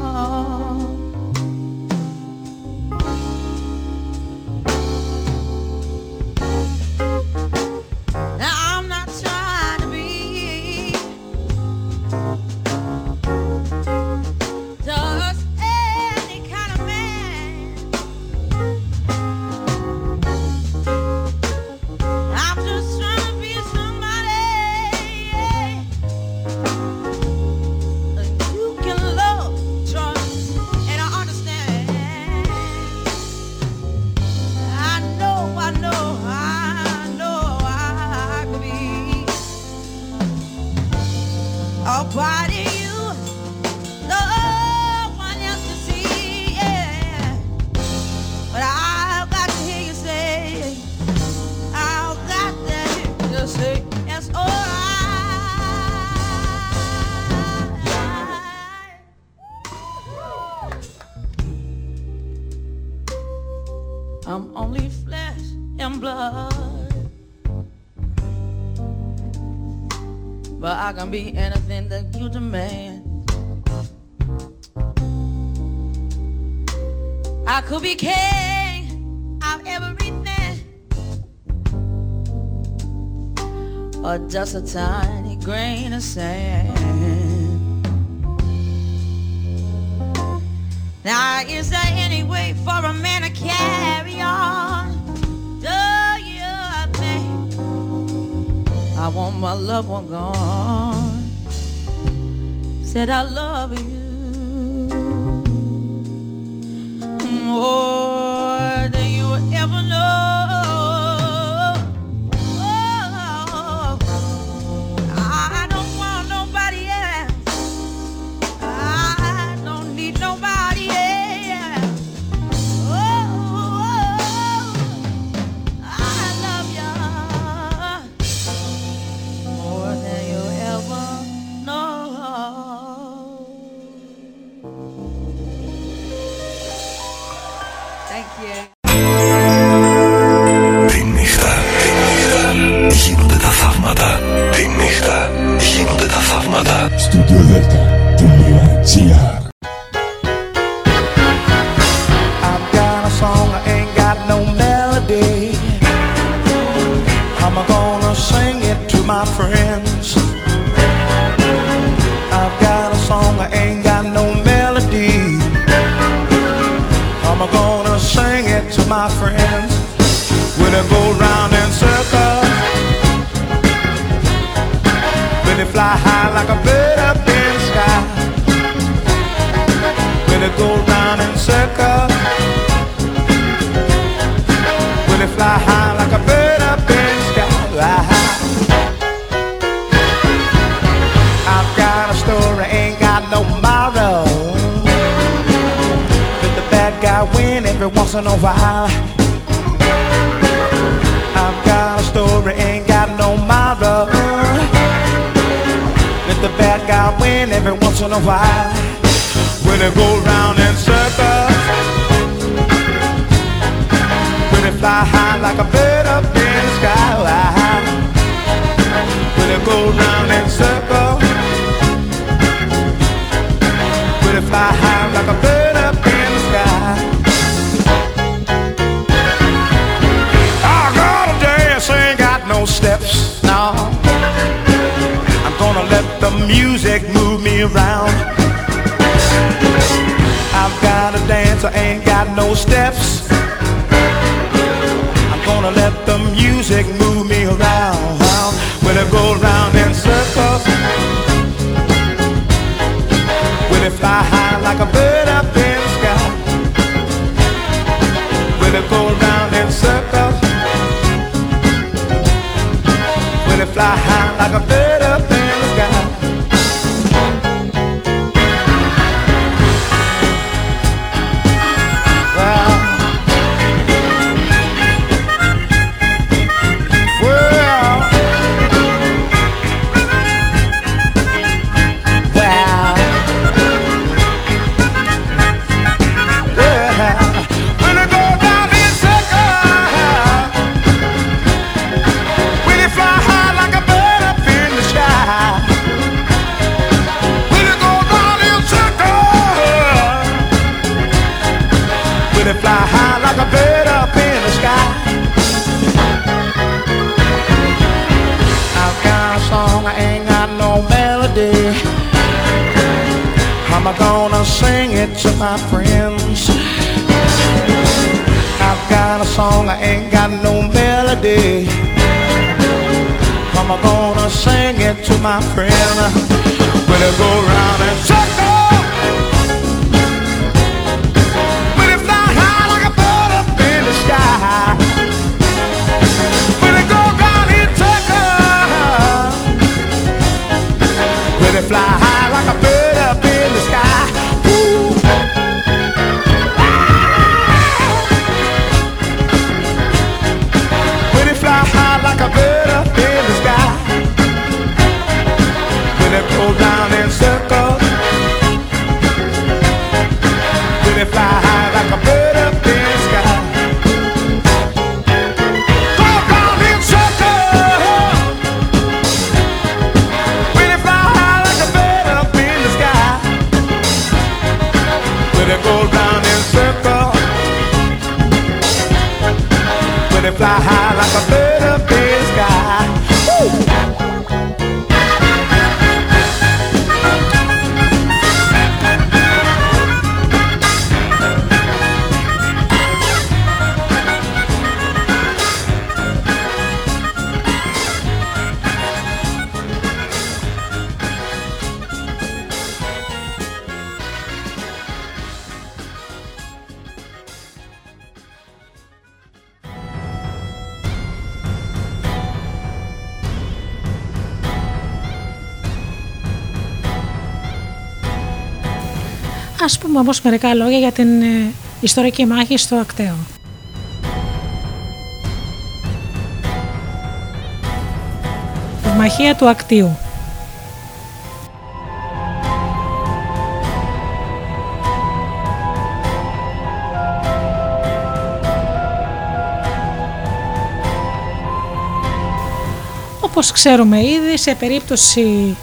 I can be anything that you demand. I could be king of everything, or just a tiny grain of sand. Now is there any way for a man to carry on? I want my loved one gone. Said I love you more than you will ever know. Oh, I don't want nobody else. I don't need nobody else. Oh, I love you. Studio Delta.gr. I've got a song, I ain't got no melody. I'm gonna sing it to my friends. I've got a song, I ain't got no melody. I'm gonna sing it to my friends. When I go round in circles, when it fly high like a bird up in the sky, when it go round in circles, like I win every once in a while. I've got a story, ain't got no mother. Let the bad guy win every once in a while. When it go round in circles, when it fly high like a bird up in the skyline, when it go round in circles, when it fly high like a bird up in the sky. I gotta dance, ain't got no steps, no. I'm gonna let the music move me around. I've gotta dance, I ain't got no steps. I'm gonna let the music move me around. Will it go round in circles? Will it fly high like a bird up in the sky? Will it go round in circles? Will it fly high like a bird up in the sky? I'm gonna sing it to my friends. I've got a song, I ain't got no melody. I'm gonna sing it to my friend. Will it go round in circles? Will it fly high like a bird up in the sky? Will it go round in circles? Will it fly high like a bird? Fly high like a bird up in the sky. Woo! Ας πούμε όμως μερικά λόγια για την ιστορική μάχη στο Ακταίο. Μαχία του Ακτίου. Όπως ξέρουμε ήδη, σε περίπτωση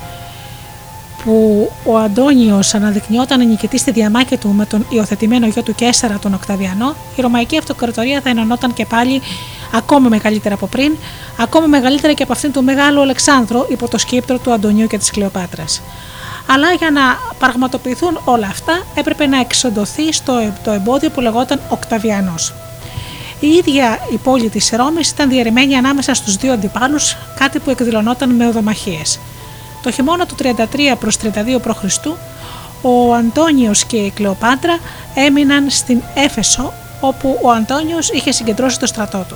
που ο Αντώνιος αναδεικνυόταν νικητής στη διαμάχη του με τον υιοθετημένο γιο του Καίσαρα, τον Οκταβιανό, η Ρωμαϊκή Αυτοκρατορία θα ενωνόταν και πάλι ακόμη μεγαλύτερα από πριν, ακόμη μεγαλύτερα και από αυτήν του Μεγάλου Αλεξάνδρου υπό το σκήπτρο του Αντωνίου και της Κλεοπάτρας. Αλλά για να πραγματοποιηθούν όλα αυτά έπρεπε να εξοντωθεί στο το εμπόδιο που λεγόταν Οκταβιανός. Η ίδια η πόλη της Ρώμης ήταν διαιρεμένη ανάμεσα στους δύο αντιπάλους, κάτι που εκδηλωνόταν με οδομαχίες. Το χειμώνα του 33-32 π.Χ. ο Αντώνιος και η Κλεοπάτρα έμειναν στην Έφεσο, όπου ο Αντώνιος είχε συγκεντρώσει το στρατό του.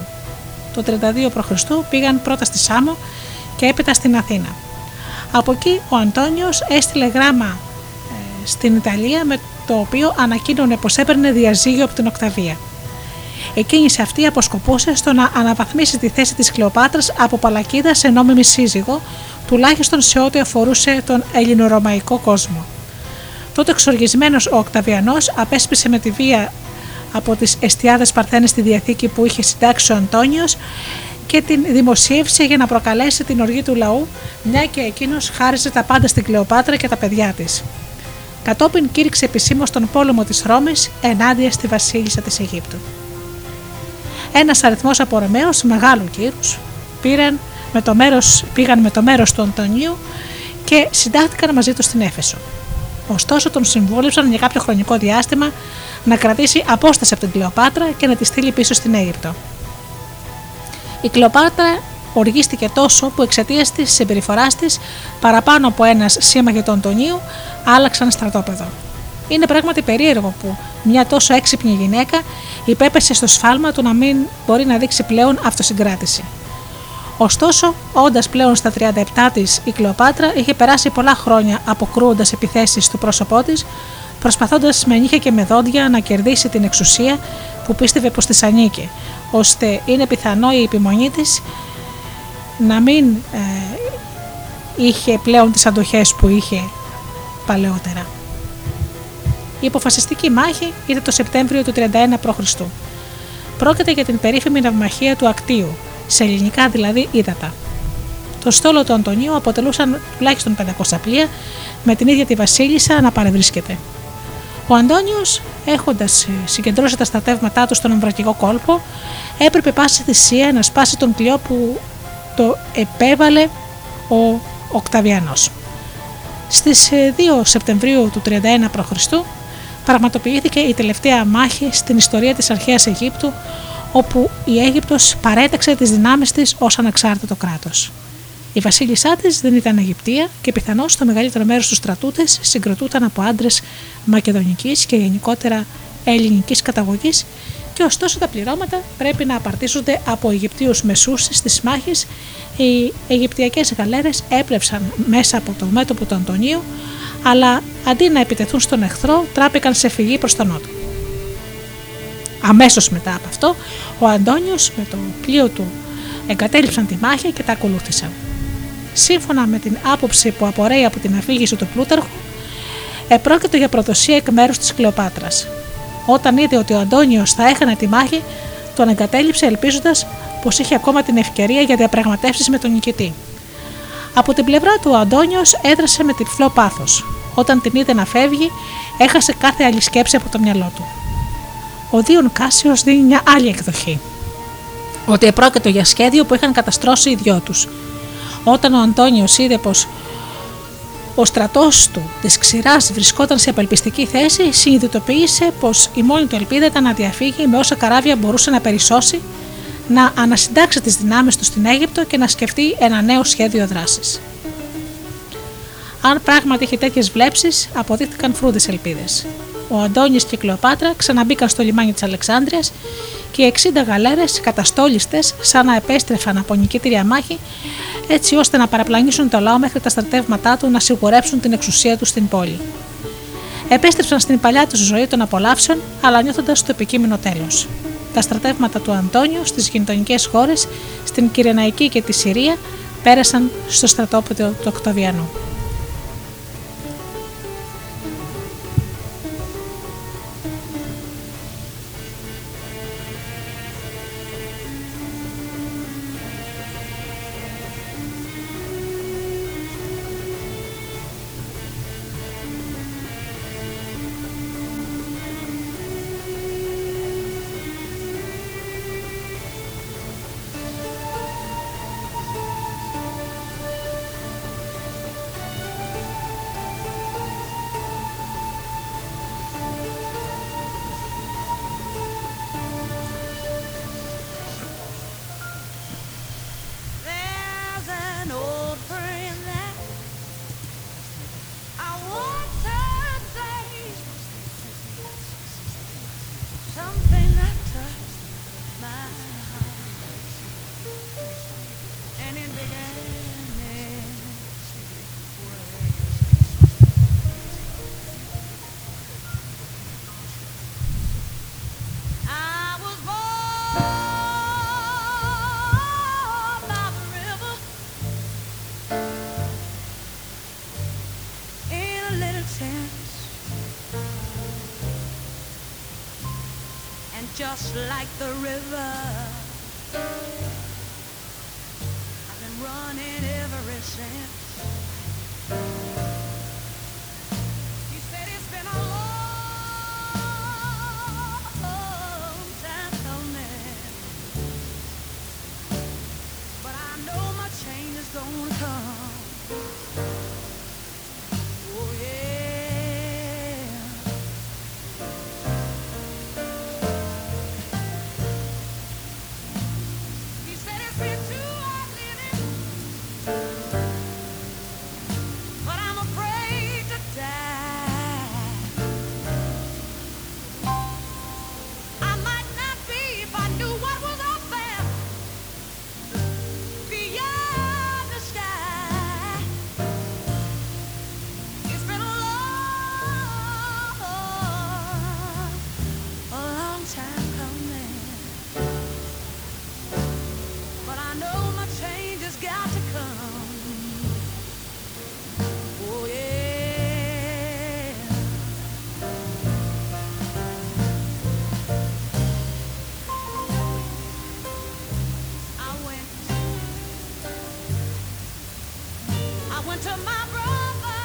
Το 32 π.Χ. πήγαν πρώτα στη Σάμο και έπειτα στην Αθήνα. Από εκεί ο Αντώνιος έστειλε γράμμα στην Ιταλία με το οποίο ανακοίνωνε πως έπαιρνε διαζύγιο από την Οκταβία. Εκείνη σε αυτή αποσκοπούσε στο να αναβαθμίσει τη θέση της Κλεοπάτρας από παλακίδα σε νόμιμη σύζυγο, τουλάχιστον σε ό,τι αφορούσε τον ελληνορωμαϊκό κόσμο. Τότε εξοργισμένος ο Οκταβιανός απέσπισε με τη βία από τις εστιάδες Παρθένες στη διαθήκη που είχε συντάξει ο Αντώνιος και την δημοσίευσε για να προκαλέσει την οργή του λαού, μια και εκείνος χάριζε τα πάντα στην Κλεοπάτρα και τα παιδιά της. Κατόπιν κήρυξε επισήμως τον πόλεμο της Ρώμης ενάντια στη βασίλισσα της Αιγύπτου. Ένας αριθμός από Ρωμαίους μεγάλου κύρους πήγαν με το μέρος του Αντωνίου και συντάχθηκαν μαζί του στην Έφεσο. Ωστόσο, τον συμβούλευσαν για κάποιο χρονικό διάστημα να κρατήσει απόσταση από την Κλεοπάτρα και να τη στείλει πίσω στην Αίγυπτο. Η Κλεοπάτρα οργίστηκε τόσο που εξαιτίας της συμπεριφοράς της παραπάνω από ένας σύμμαχος του Αντωνίου άλλαξαν στρατόπεδο. Είναι πράγματι περίεργο που μια τόσο έξυπνη γυναίκα υπέπεσε στο σφάλμα του να μην μπορεί να δείξει πλέον αυτοσυγκράτηση. Ωστόσο, όντας πλέον στα 37 της, η Κλεοπάτρα είχε περάσει πολλά χρόνια αποκρούοντας επιθέσεις στο πρόσωπό της, προσπαθώντας με νύχια και με δόντια να κερδίσει την εξουσία που πίστευε πως της ανήκε, ώστε είναι πιθανό η επιμονή της να μην είχε πλέον τις αντοχές που είχε παλαιότερα. Η αποφασιστική μάχη ήταν το Σεπτέμβριο του 31 π.Χ. Πρόκειται για την περίφημη ναυμαχία του Ακτίου, σε ελληνικά δηλαδή ύδατα. Το στόλο του Αντωνίου αποτελούσαν τουλάχιστον 500 πλοία, με την ίδια τη βασίλισσα να παρευρίσκεται. Ο Αντώνιος, έχοντας συγκεντρώσει τα στρατεύματά του στον Αμβρακικό κόλπο, έπρεπε πάση θυσία να σπάσει τον πλοίο που το επέβαλε ο Οκταβιανός. Στις 2 Σεπτεμβρίου του 31 π.Χ. πραγματοποιήθηκε η τελευταία μάχη στην ιστορία της αρχαίας Αιγύπτου, όπου η Αίγυπτος παρέταξε τις δυνάμεις της ως ανεξάρτητο κράτος. Η βασίλισσά της δεν ήταν Αιγυπτία και πιθανώς το μεγαλύτερο μέρος του στρατού της συγκροτούταν από άντρες μακεδονικής και γενικότερα ελληνικής καταγωγής και ωστόσο τα πληρώματα πρέπει να απαρτίζονται από Αιγυπτίους μεσούσης της μάχης. Οι Αιγυπτιακές γαλέρες έπλευσαν μέσα από το μέτωπο του Αντωνίου, αλλά αντί να επιτεθούν στον εχθρό τράπηκαν σε φυγή προς τον νότο. Αμέσως μετά από αυτό, ο Αντώνιος με το πλοίο του εγκατέλειψαν τη μάχη και τα ακολούθησαν. Σύμφωνα με την άποψη που απορρέει από την αφήγηση του Πλούταρχου, επρόκειτο για προδοσία εκ μέρους της Κλεοπάτρας. Όταν είδε ότι ο Αντώνιος θα έχανε τη μάχη, τον εγκατέλειψε ελπίζοντας πως είχε ακόμα την ευκαιρία για διαπραγματεύσεις με τον νικητή. Από την πλευρά του, ο Αντώνιος έδρασε με τυφλό πάθος. Όταν την είδε να φεύγει, έχασε κάθε άλλη σκέψη από το μυαλό του. Ο Δίον Κάσιος δίνει μια άλλη εκδοχή, ότι επρόκειτο για σχέδιο που είχαν καταστρώσει οι δυο τους. Όταν ο Αντώνιος είδε πως ο στρατός του της ξηράς βρισκόταν σε απελπιστική θέση, συνειδητοποίησε πως η μόνη του ελπίδα ήταν να διαφύγει με όσα καράβια μπορούσε να περισσώσει, να ανασυντάξει τις δυνάμεις του στην Αίγυπτο και να σκεφτεί ένα νέο σχέδιο δράσης. Αν πράγματι είχε τέτοιες βλέψεις, αποδείχτηκαν φρούδες ελπίδες. Ο Αντώνιος και η Κλεοπάτρα ξαναμπήκαν στο λιμάνι της Αλεξάνδρειας και οι 60 γαλέρες καταστόλιστες σαν να επέστρεφαν από νικητήρια μάχη, έτσι ώστε να παραπλανήσουν το λαό μέχρι τα στρατεύματά του να σιγουρέψουν την εξουσία του στην πόλη. Επέστρεψαν στην παλιά τους ζωή των απολαύσεων, αλλά νιώθοντας το επικείμενο τέλος. Τα στρατεύματα του Αντώνιου στις γειτονικές χώρες, στην Κυρεναϊκή και τη Συρία, πέρασαν στο στρατόπεδο του Οκταβιανού. And just like the river, I've been running ever since. Don't come. Oh yeah. He said it's been too hot living, but I'm afraid to die. I might not be if I knew what was up there beyond. To my brother,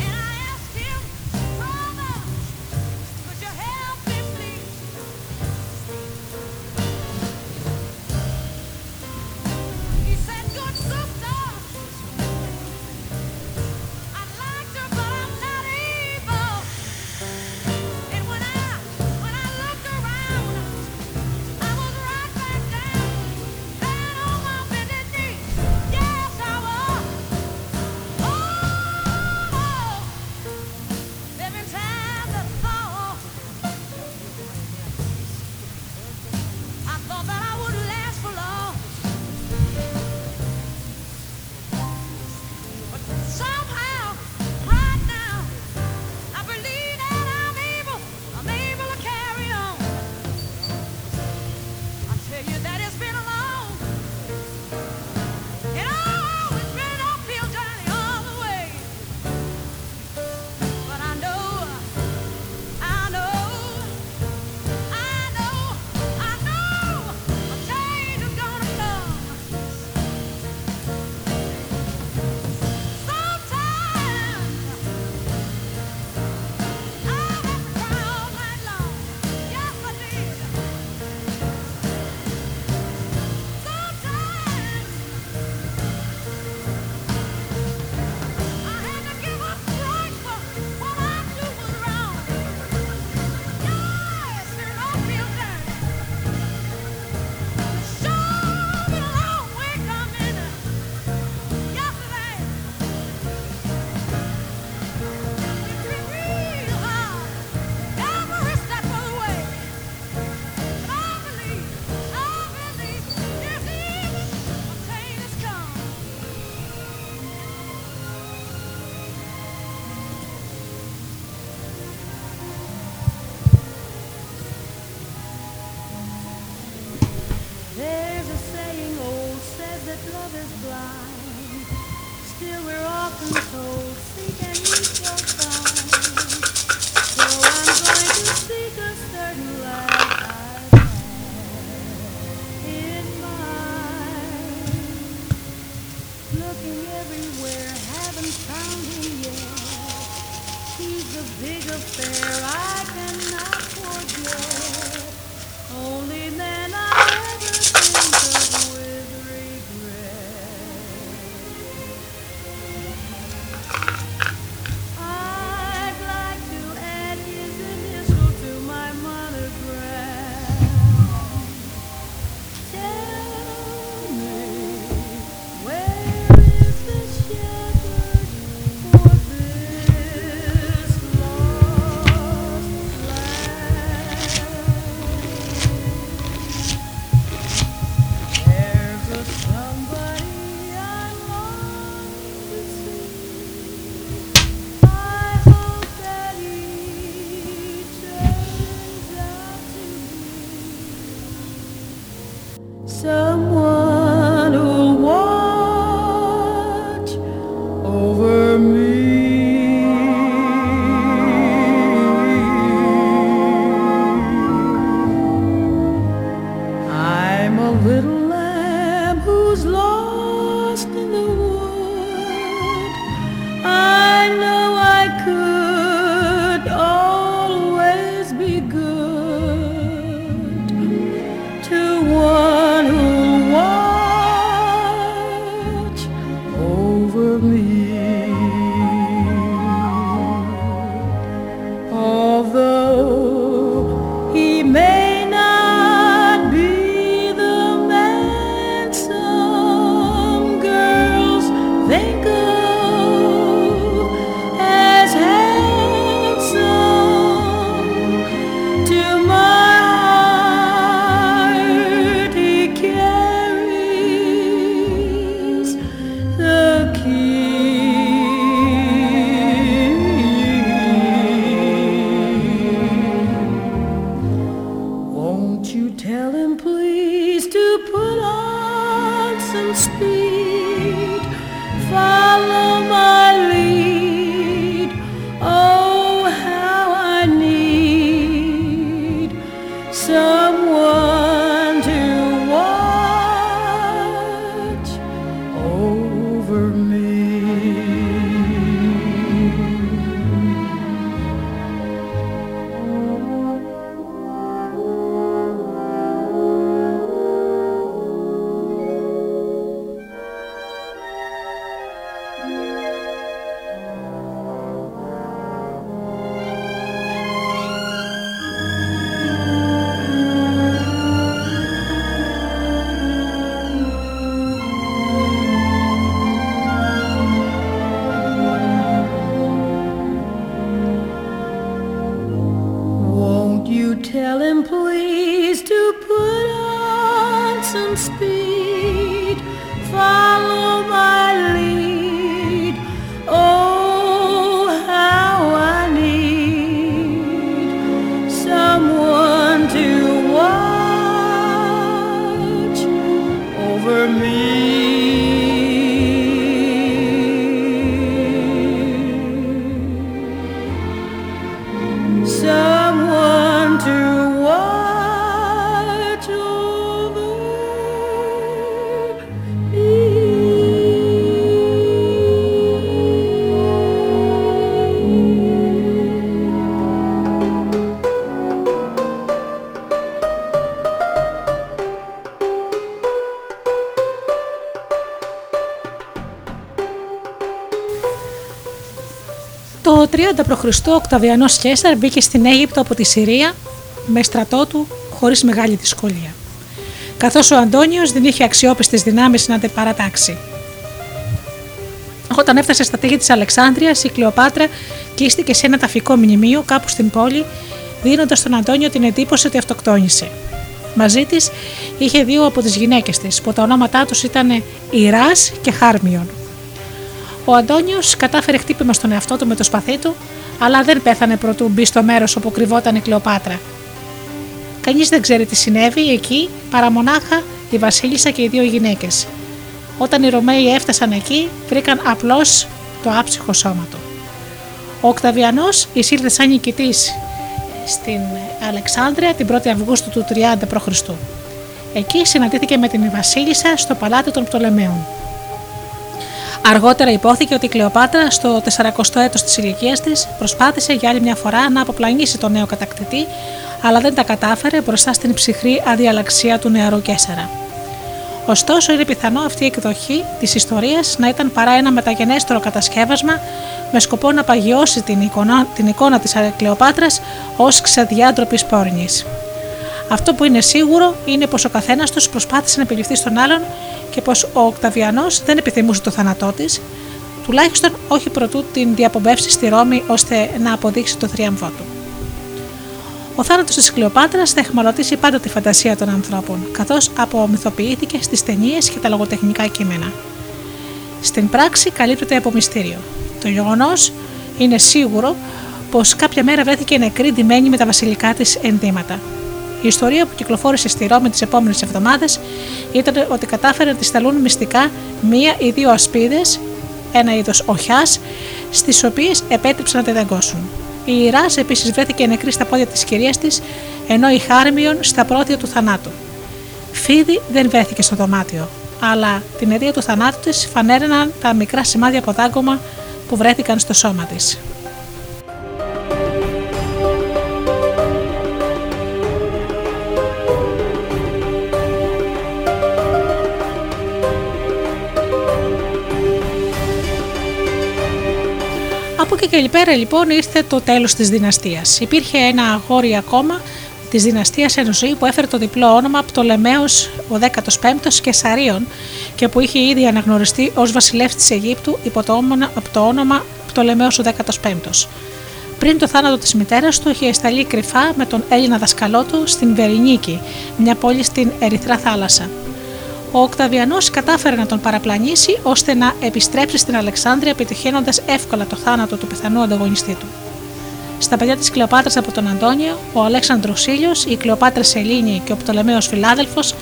and I asked him, brother, could you help me please? He said, good sister, I'd like to, but I'm not able. And when I looked around, I was right back down. Love is blind, still we're often told, seek and you shall find. So I'm going to seek a certain life I've had in mind. Looking everywhere, haven't found him yet. He's a big affair I cannot forget. Only man I ever think of with. Το 30 π.Χ. ο Οκταβιανός Καίσαρ μπήκε στην Αίγυπτο από τη Συρία με στρατό του χωρίς μεγάλη δυσκολία, καθώς ο Αντώνιος δεν είχε αξιόπιστες δυνάμεις να την παρατάξει. Όταν έφτασε στα τείχη της Αλεξάνδρειας, η Κλεοπάτρα κλείστηκε σε ένα ταφικό μνημείο κάπου στην πόλη, δίνοντας στον Αντώνιο την εντύπωση ότι αυτοκτόνησε. Μαζί της είχε δύο από τις γυναίκες της, που τα ονόματά τους ήταν Ιράς και Χάρμιον. Ο Αντώνιος κατάφερε χτύπημα στον εαυτό του με το σπαθί του, αλλά δεν πέθανε προτού μπει στο μέρος όπου κρυβόταν η Κλεοπάτρα. Κανείς δεν ξέρει τι συνέβη εκεί παρά μονάχα τη βασίλισσα και οι δύο γυναίκες. Όταν οι Ρωμαίοι έφτασαν εκεί, βρήκαν απλώς το άψυχο σώμα του. Ο Οκταβιανός εισήλθε σαν νικητής στην Αλεξάνδρεια την 1η Αυγούστου του 30 π.Χ. Εκεί συναντήθηκε με την βασίλισσα στο παλάτι των Πτολεμαίων. Αργότερα υπόθηκε ότι η Κλεοπάτρα στο 40ο έτος της ηλικίας της προσπάθησε για άλλη μια φορά να αποπλανήσει τον νέο κατακτητή, αλλά δεν τα κατάφερε μπροστά στην ψυχρή αδιαλαξία του νεαρού Καίσαρα. Ωστόσο, είναι πιθανό αυτή η εκδοχή της ιστορίας να ήταν παρά ένα μεταγενέστερο κατασκεύασμα με σκοπό να παγιώσει την εικόνα της Κλεοπάτρας ως ξεδιάντροπης πόρνης. Αυτό που είναι σίγουρο είναι πως ο καθένας τους προσπάθησε να επιληφθεί στον άλλον και πως ο Οκταβιανός δεν επιθυμούσε το θάνατό της, τουλάχιστον όχι προτού την διαπομπεύσει στη Ρώμη ώστε να αποδείξει το θρίαμβό του. Ο θάνατος της Κλεοπάτρας θα αιχμαλωτήσει πάντα τη φαντασία των ανθρώπων, καθώς απομυθοποιήθηκε στις ταινίες και τα λογοτεχνικά κείμενα. Στην πράξη καλύπτεται από μυστήριο. Το γεγονός είναι σίγουρο πως κάποια μέρα βρέθηκε νεκρή ντυμένη με τα βασιλικά της ενδύματα. Η ιστορία που κυκλοφόρησε στη Ρώμη τις επόμενες εβδομάδες ήταν ότι κατάφερε να τη σταλούν μυστικά μία ή δύο ασπίδες, ένα είδος οχιάς, στις οποίες επέτρεψαν να τενταγκώσουν. Η Ιράς επίσης βρέθηκε νεκρή στα πόδια της κυρίας της, ενώ η Χάρμιον στα πρότια του θανάτου. Φίδι δεν βρέθηκε στο δωμάτιο, αλλά την αιτία του θανάτου της φανέραιναν τα μικρά σημάδια από δάγκωμα που βρέθηκαν στο σώμα της. Από εκεί και πέρα λοιπόν ήρθε το τέλος της δυναστείας. Υπήρχε ένα αγόρι ακόμα της δυναστείας Ενζουή που έφερε το διπλό όνομα Πτολεμαίος ο 15ος Καισαρίων και που είχε ήδη αναγνωριστεί ως βασιλεύς της Αιγύπτου υπό το όνομα Πτολεμαίος ο 15ος. Πριν το θάνατο της μητέρας του είχε εσταλεί κρυφά με τον Έλληνα δασκαλό του στην Βερινίκη, μια πόλη στην Ερυθρά Θάλασσα. Ο Οκταβιανός κατάφερε να τον παραπλανήσει ώστε να επιστρέψει στην Αλεξάνδρεια πετυχαίνοντας εύκολα το θάνατο του πιθανού ανταγωνιστή του. Στα παιδιά της Κλεοπάτρας από τον Αντώνιο, ο Αλέξανδρος Ήλιος, η Κλεοπάτρα Σελήνη και ο Πτολεμαίος Φιλάδελφος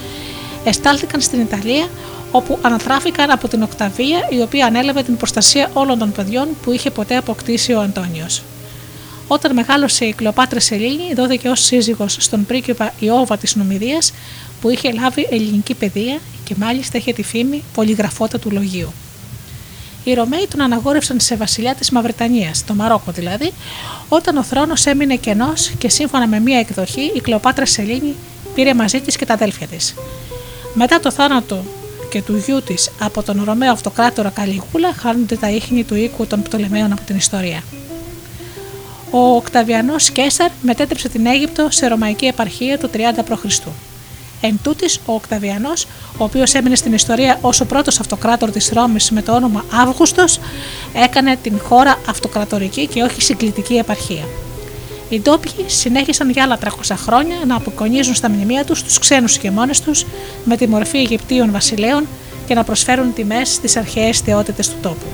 εστάλθηκαν στην Ιταλία όπου ανατράφηκαν από την Οκταβία η οποία ανέλαβε την προστασία όλων των παιδιών που είχε ποτέ αποκτήσει ο Αντώνιος. Όταν μεγάλωσε η Κλεοπάτρα Σελήνη, δόθηκε ως σύζυγος στον πρίγκιπα Ιώβα της Νομιδίας, που είχε λάβει ελληνική παιδεία και μάλιστα είχε τη φήμη πολυγραφότα του λογίου. Οι Ρωμαίοι τον αναγόρευσαν σε βασιλιά της Μαυριτανίας, το Μαρόκο δηλαδή, όταν ο θρόνος έμεινε κενός και σύμφωνα με μία εκδοχή η Κλεοπάτρα Σελήνη πήρε μαζί της και τα αδέλφια της. Μετά το θάνατο και του γιού της από τον Ρωμαίο αυτοκράτορα Καλιγούλα, χάνονται τα ίχνη του οίκου των Πτολεμαίων από την ιστορία. Ο Οκταβιανός Καίσαρ μετέτρεψε την Αίγυπτο σε ρωμαϊκή επαρχία το 30 π.Χ. Εν τούτης, ο Οκταβιανός, ο οποίος έμεινε στην ιστορία ως ο πρώτος αυτοκράτορ της Ρώμης με το όνομα Αύγουστος, έκανε την χώρα αυτοκρατορική και όχι συγκλητική επαρχία. Οι ντόπιοι συνέχισαν για άλλα 300 χρόνια να απεικονίζουν στα μνημεία τους τους ξένους ηγεμόνες τους με τη μορφή Αιγυπτίων βασιλέων και να προσφέρουν τιμές στις αρχαίες θεότητες του τόπου.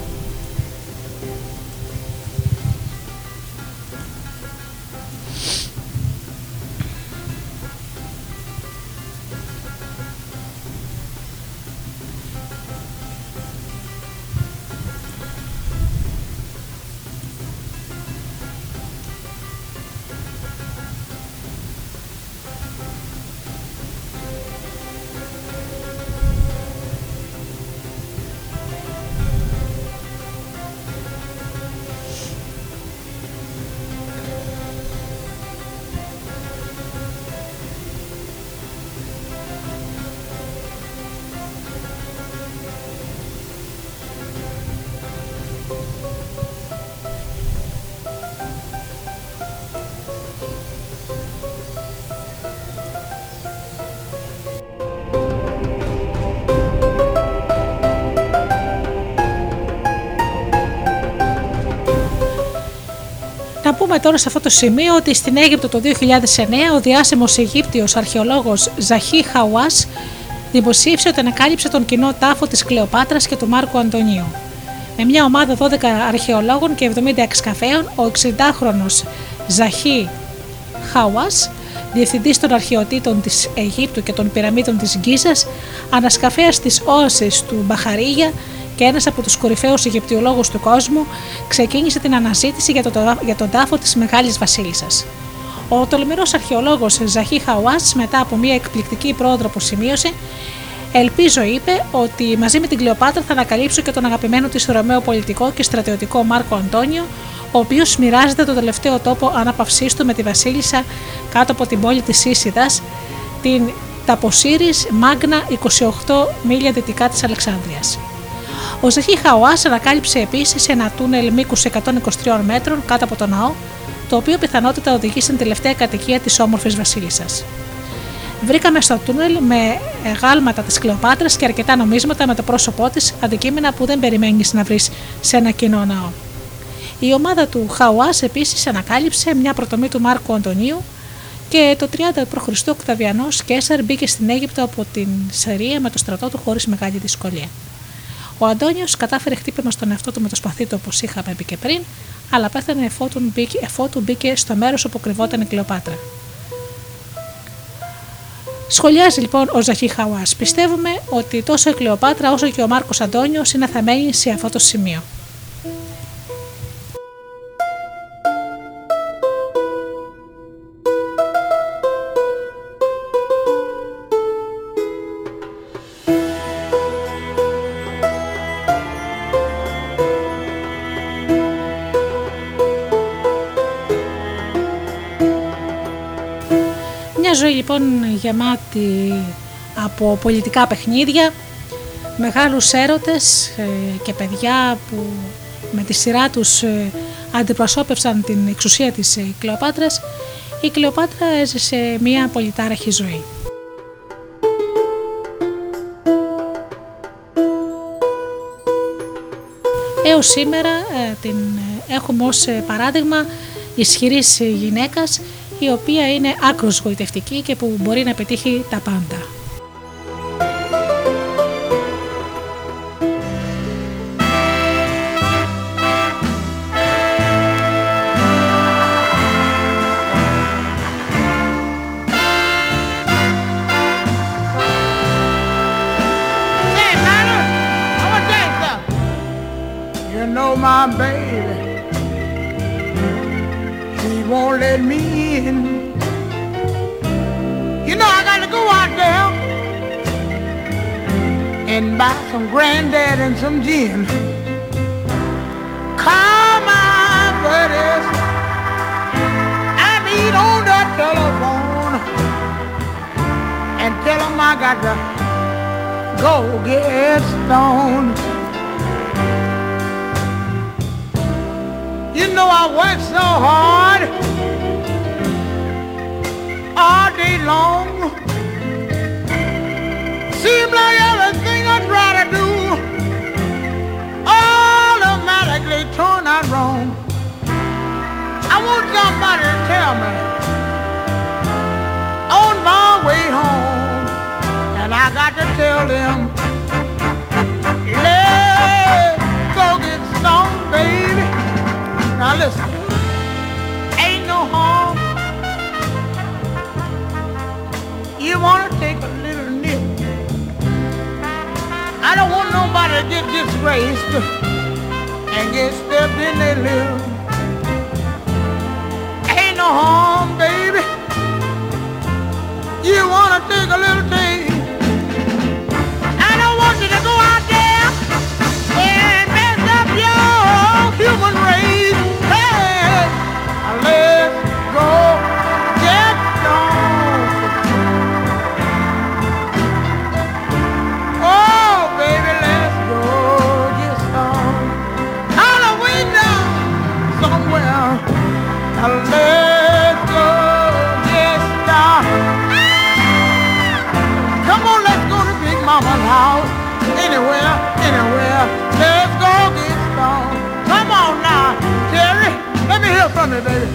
να πούμε τώρα σε αυτό το σημείο ότι στην Αίγυπτο το 2009 ο διάσημος Αιγύπτιος αρχαιολόγος Ζαχί Χαουάς δημοσίευσε ότι ανακάλυψε τον κοινό τάφο της Κλεοπάτρας και του Μάρκου Αντωνίου. Με μια ομάδα 12 αρχαιολόγων και 70 εξκαφέων, ο 60χρονος Ζαχί Χαουάς, διευθυντής των αρχαιοτήτων της Αιγύπτου και των πυραμίδων της Γκίζας, ανασκαφέας της όασης του Μπαχαρίγια και ένας από τους κορυφαίους Αιγυπτιολόγους του κόσμου, ξεκίνησε την αναζήτηση για τον τάφο της Μεγάλης Βασίλισσας. Ο τολμηρός αρχαιολόγος Ζαχί Χαουάς, μετά από μια εκπληκτική πρόοδο που σημείωσε, «Ελπίζω», είπε, «ότι μαζί με την Κλεοπάτρα θα ανακαλύψω και τον αγαπημένο της Ρωμαίο πολιτικό και στρατιωτικό Μάρκο Αντώνιο, ο οποίος μοιράζεται τον τελευταίο τόπο ανάπαυσής του με τη βασίλισσα κάτω από την πόλη της Ίσιδας, την Ταποσύρης Μάγνα, 28 μίλια δυτικά της Αλεξάνδρειας». Ο Ζαχί Χαουάς ανακάλυψε επίσης ένα τούνελ μήκους 123 μέτρων κάτω από το ναό, το οποίο πιθανότητα οδηγεί στην τελευταία κατοικία της όμορφης βασίλισσας. Βρήκαμε στο τούνελ με γάλματα της Κλεοπάτρας και αρκετά νομίσματα με το πρόσωπό της, αντικείμενα που δεν περιμένεις να βρεις σε ένα κοινό ναό. Η ομάδα του Χαουάς επίσης ανακάλυψε μια προτομή του Μάρκου Αντωνίου και το 30 π.Χ. ο Οκταβιανός Καίσαρ μπήκε στην Αίγυπτο από την Συρία με το στρατό του χωρίς μεγάλη δυσκολία. Ο Αντώνιος κατάφερε χτύπημα στον εαυτό του με το σπαθί του, όπως είχαμε πει και πριν, αλλά πέθανε εφότου μπήκε στο μέρος όπου κρυβόταν η Κλεοπάτρα. Σχολιάζει λοιπόν ο Ζαχί Χαουάς: «Πιστεύουμε ότι τόσο η Κλεοπάτρα όσο και ο Μάρκος Αντώνιος είναι θαμένοι σε αυτό το σημείο». Ζωή λοιπόν γεμάτη από πολιτικά παιχνίδια, μεγάλους έρωτες και παιδιά που με τη σειρά τους αντιπροσώπευσαν την εξουσία της Κλεοπάτρας. Η Κλεοπάτρα έζησε μια πολυτάραχη ζωή. Έως σήμερα την έχουμε ως παράδειγμα ισχυρής γυναίκας, η οποία είναι άκρως γοητευτική και που μπορεί να πετύχει τα πάντα. Hey, Nana, I'm a dancer. You know my baby, she won't let me. You know I gotta go out there and buy some granddad and some gin. Come on, buddies, I mean on the telephone and tell them I gotta go get stoned. You know I work so hard all day long. Seems like everything I try to do automatically turn out wrong. I want somebody to tell me on my way home, and I got to tell them, let's go get stoned, baby. Now listen, ain't no harm. You wanna take a little nip. I don't want nobody to get disgraced and get stepped in their lip. Ain't no harm, baby. You wanna take a little taste. I don't want you to go out there and mess up your human race. Hey, let's go. Anywhere, let's go get stoned. Come on now, Jerry, let me hear from you. for me, baby.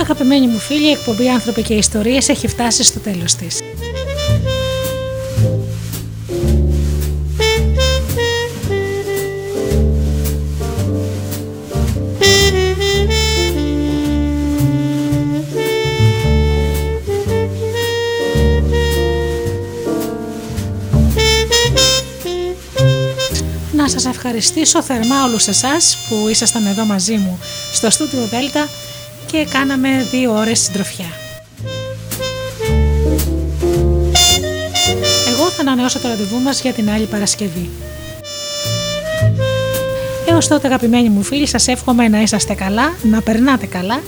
Αγαπημένοι μου φίλοι, η εκπομπή «Άνθρωποι και Ιστορίες» έχει φτάσει στο τέλος της. Να σας ευχαριστήσω θερμά όλους εσάς που ήσασταν εδώ μαζί μου στο στούντιο Δέλτα και κάναμε 2 ώρες συντροφιά. Εγώ θα ανανεώσω το ραντεβού μας για την άλλη Παρασκευή. Έως τότε, αγαπημένοι μου φίλοι, σας εύχομαι να είσαστε καλά, να περνάτε καλά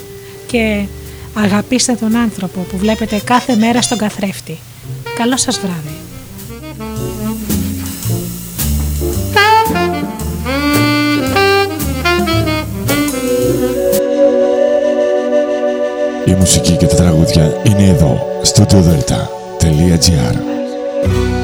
και αγαπήστε τον άνθρωπο που βλέπετε κάθε μέρα στον καθρέφτη. Καλό σας βράδυ. Η μουσική και τα τραγούδια είναι εδώ στο studiodelta.gr.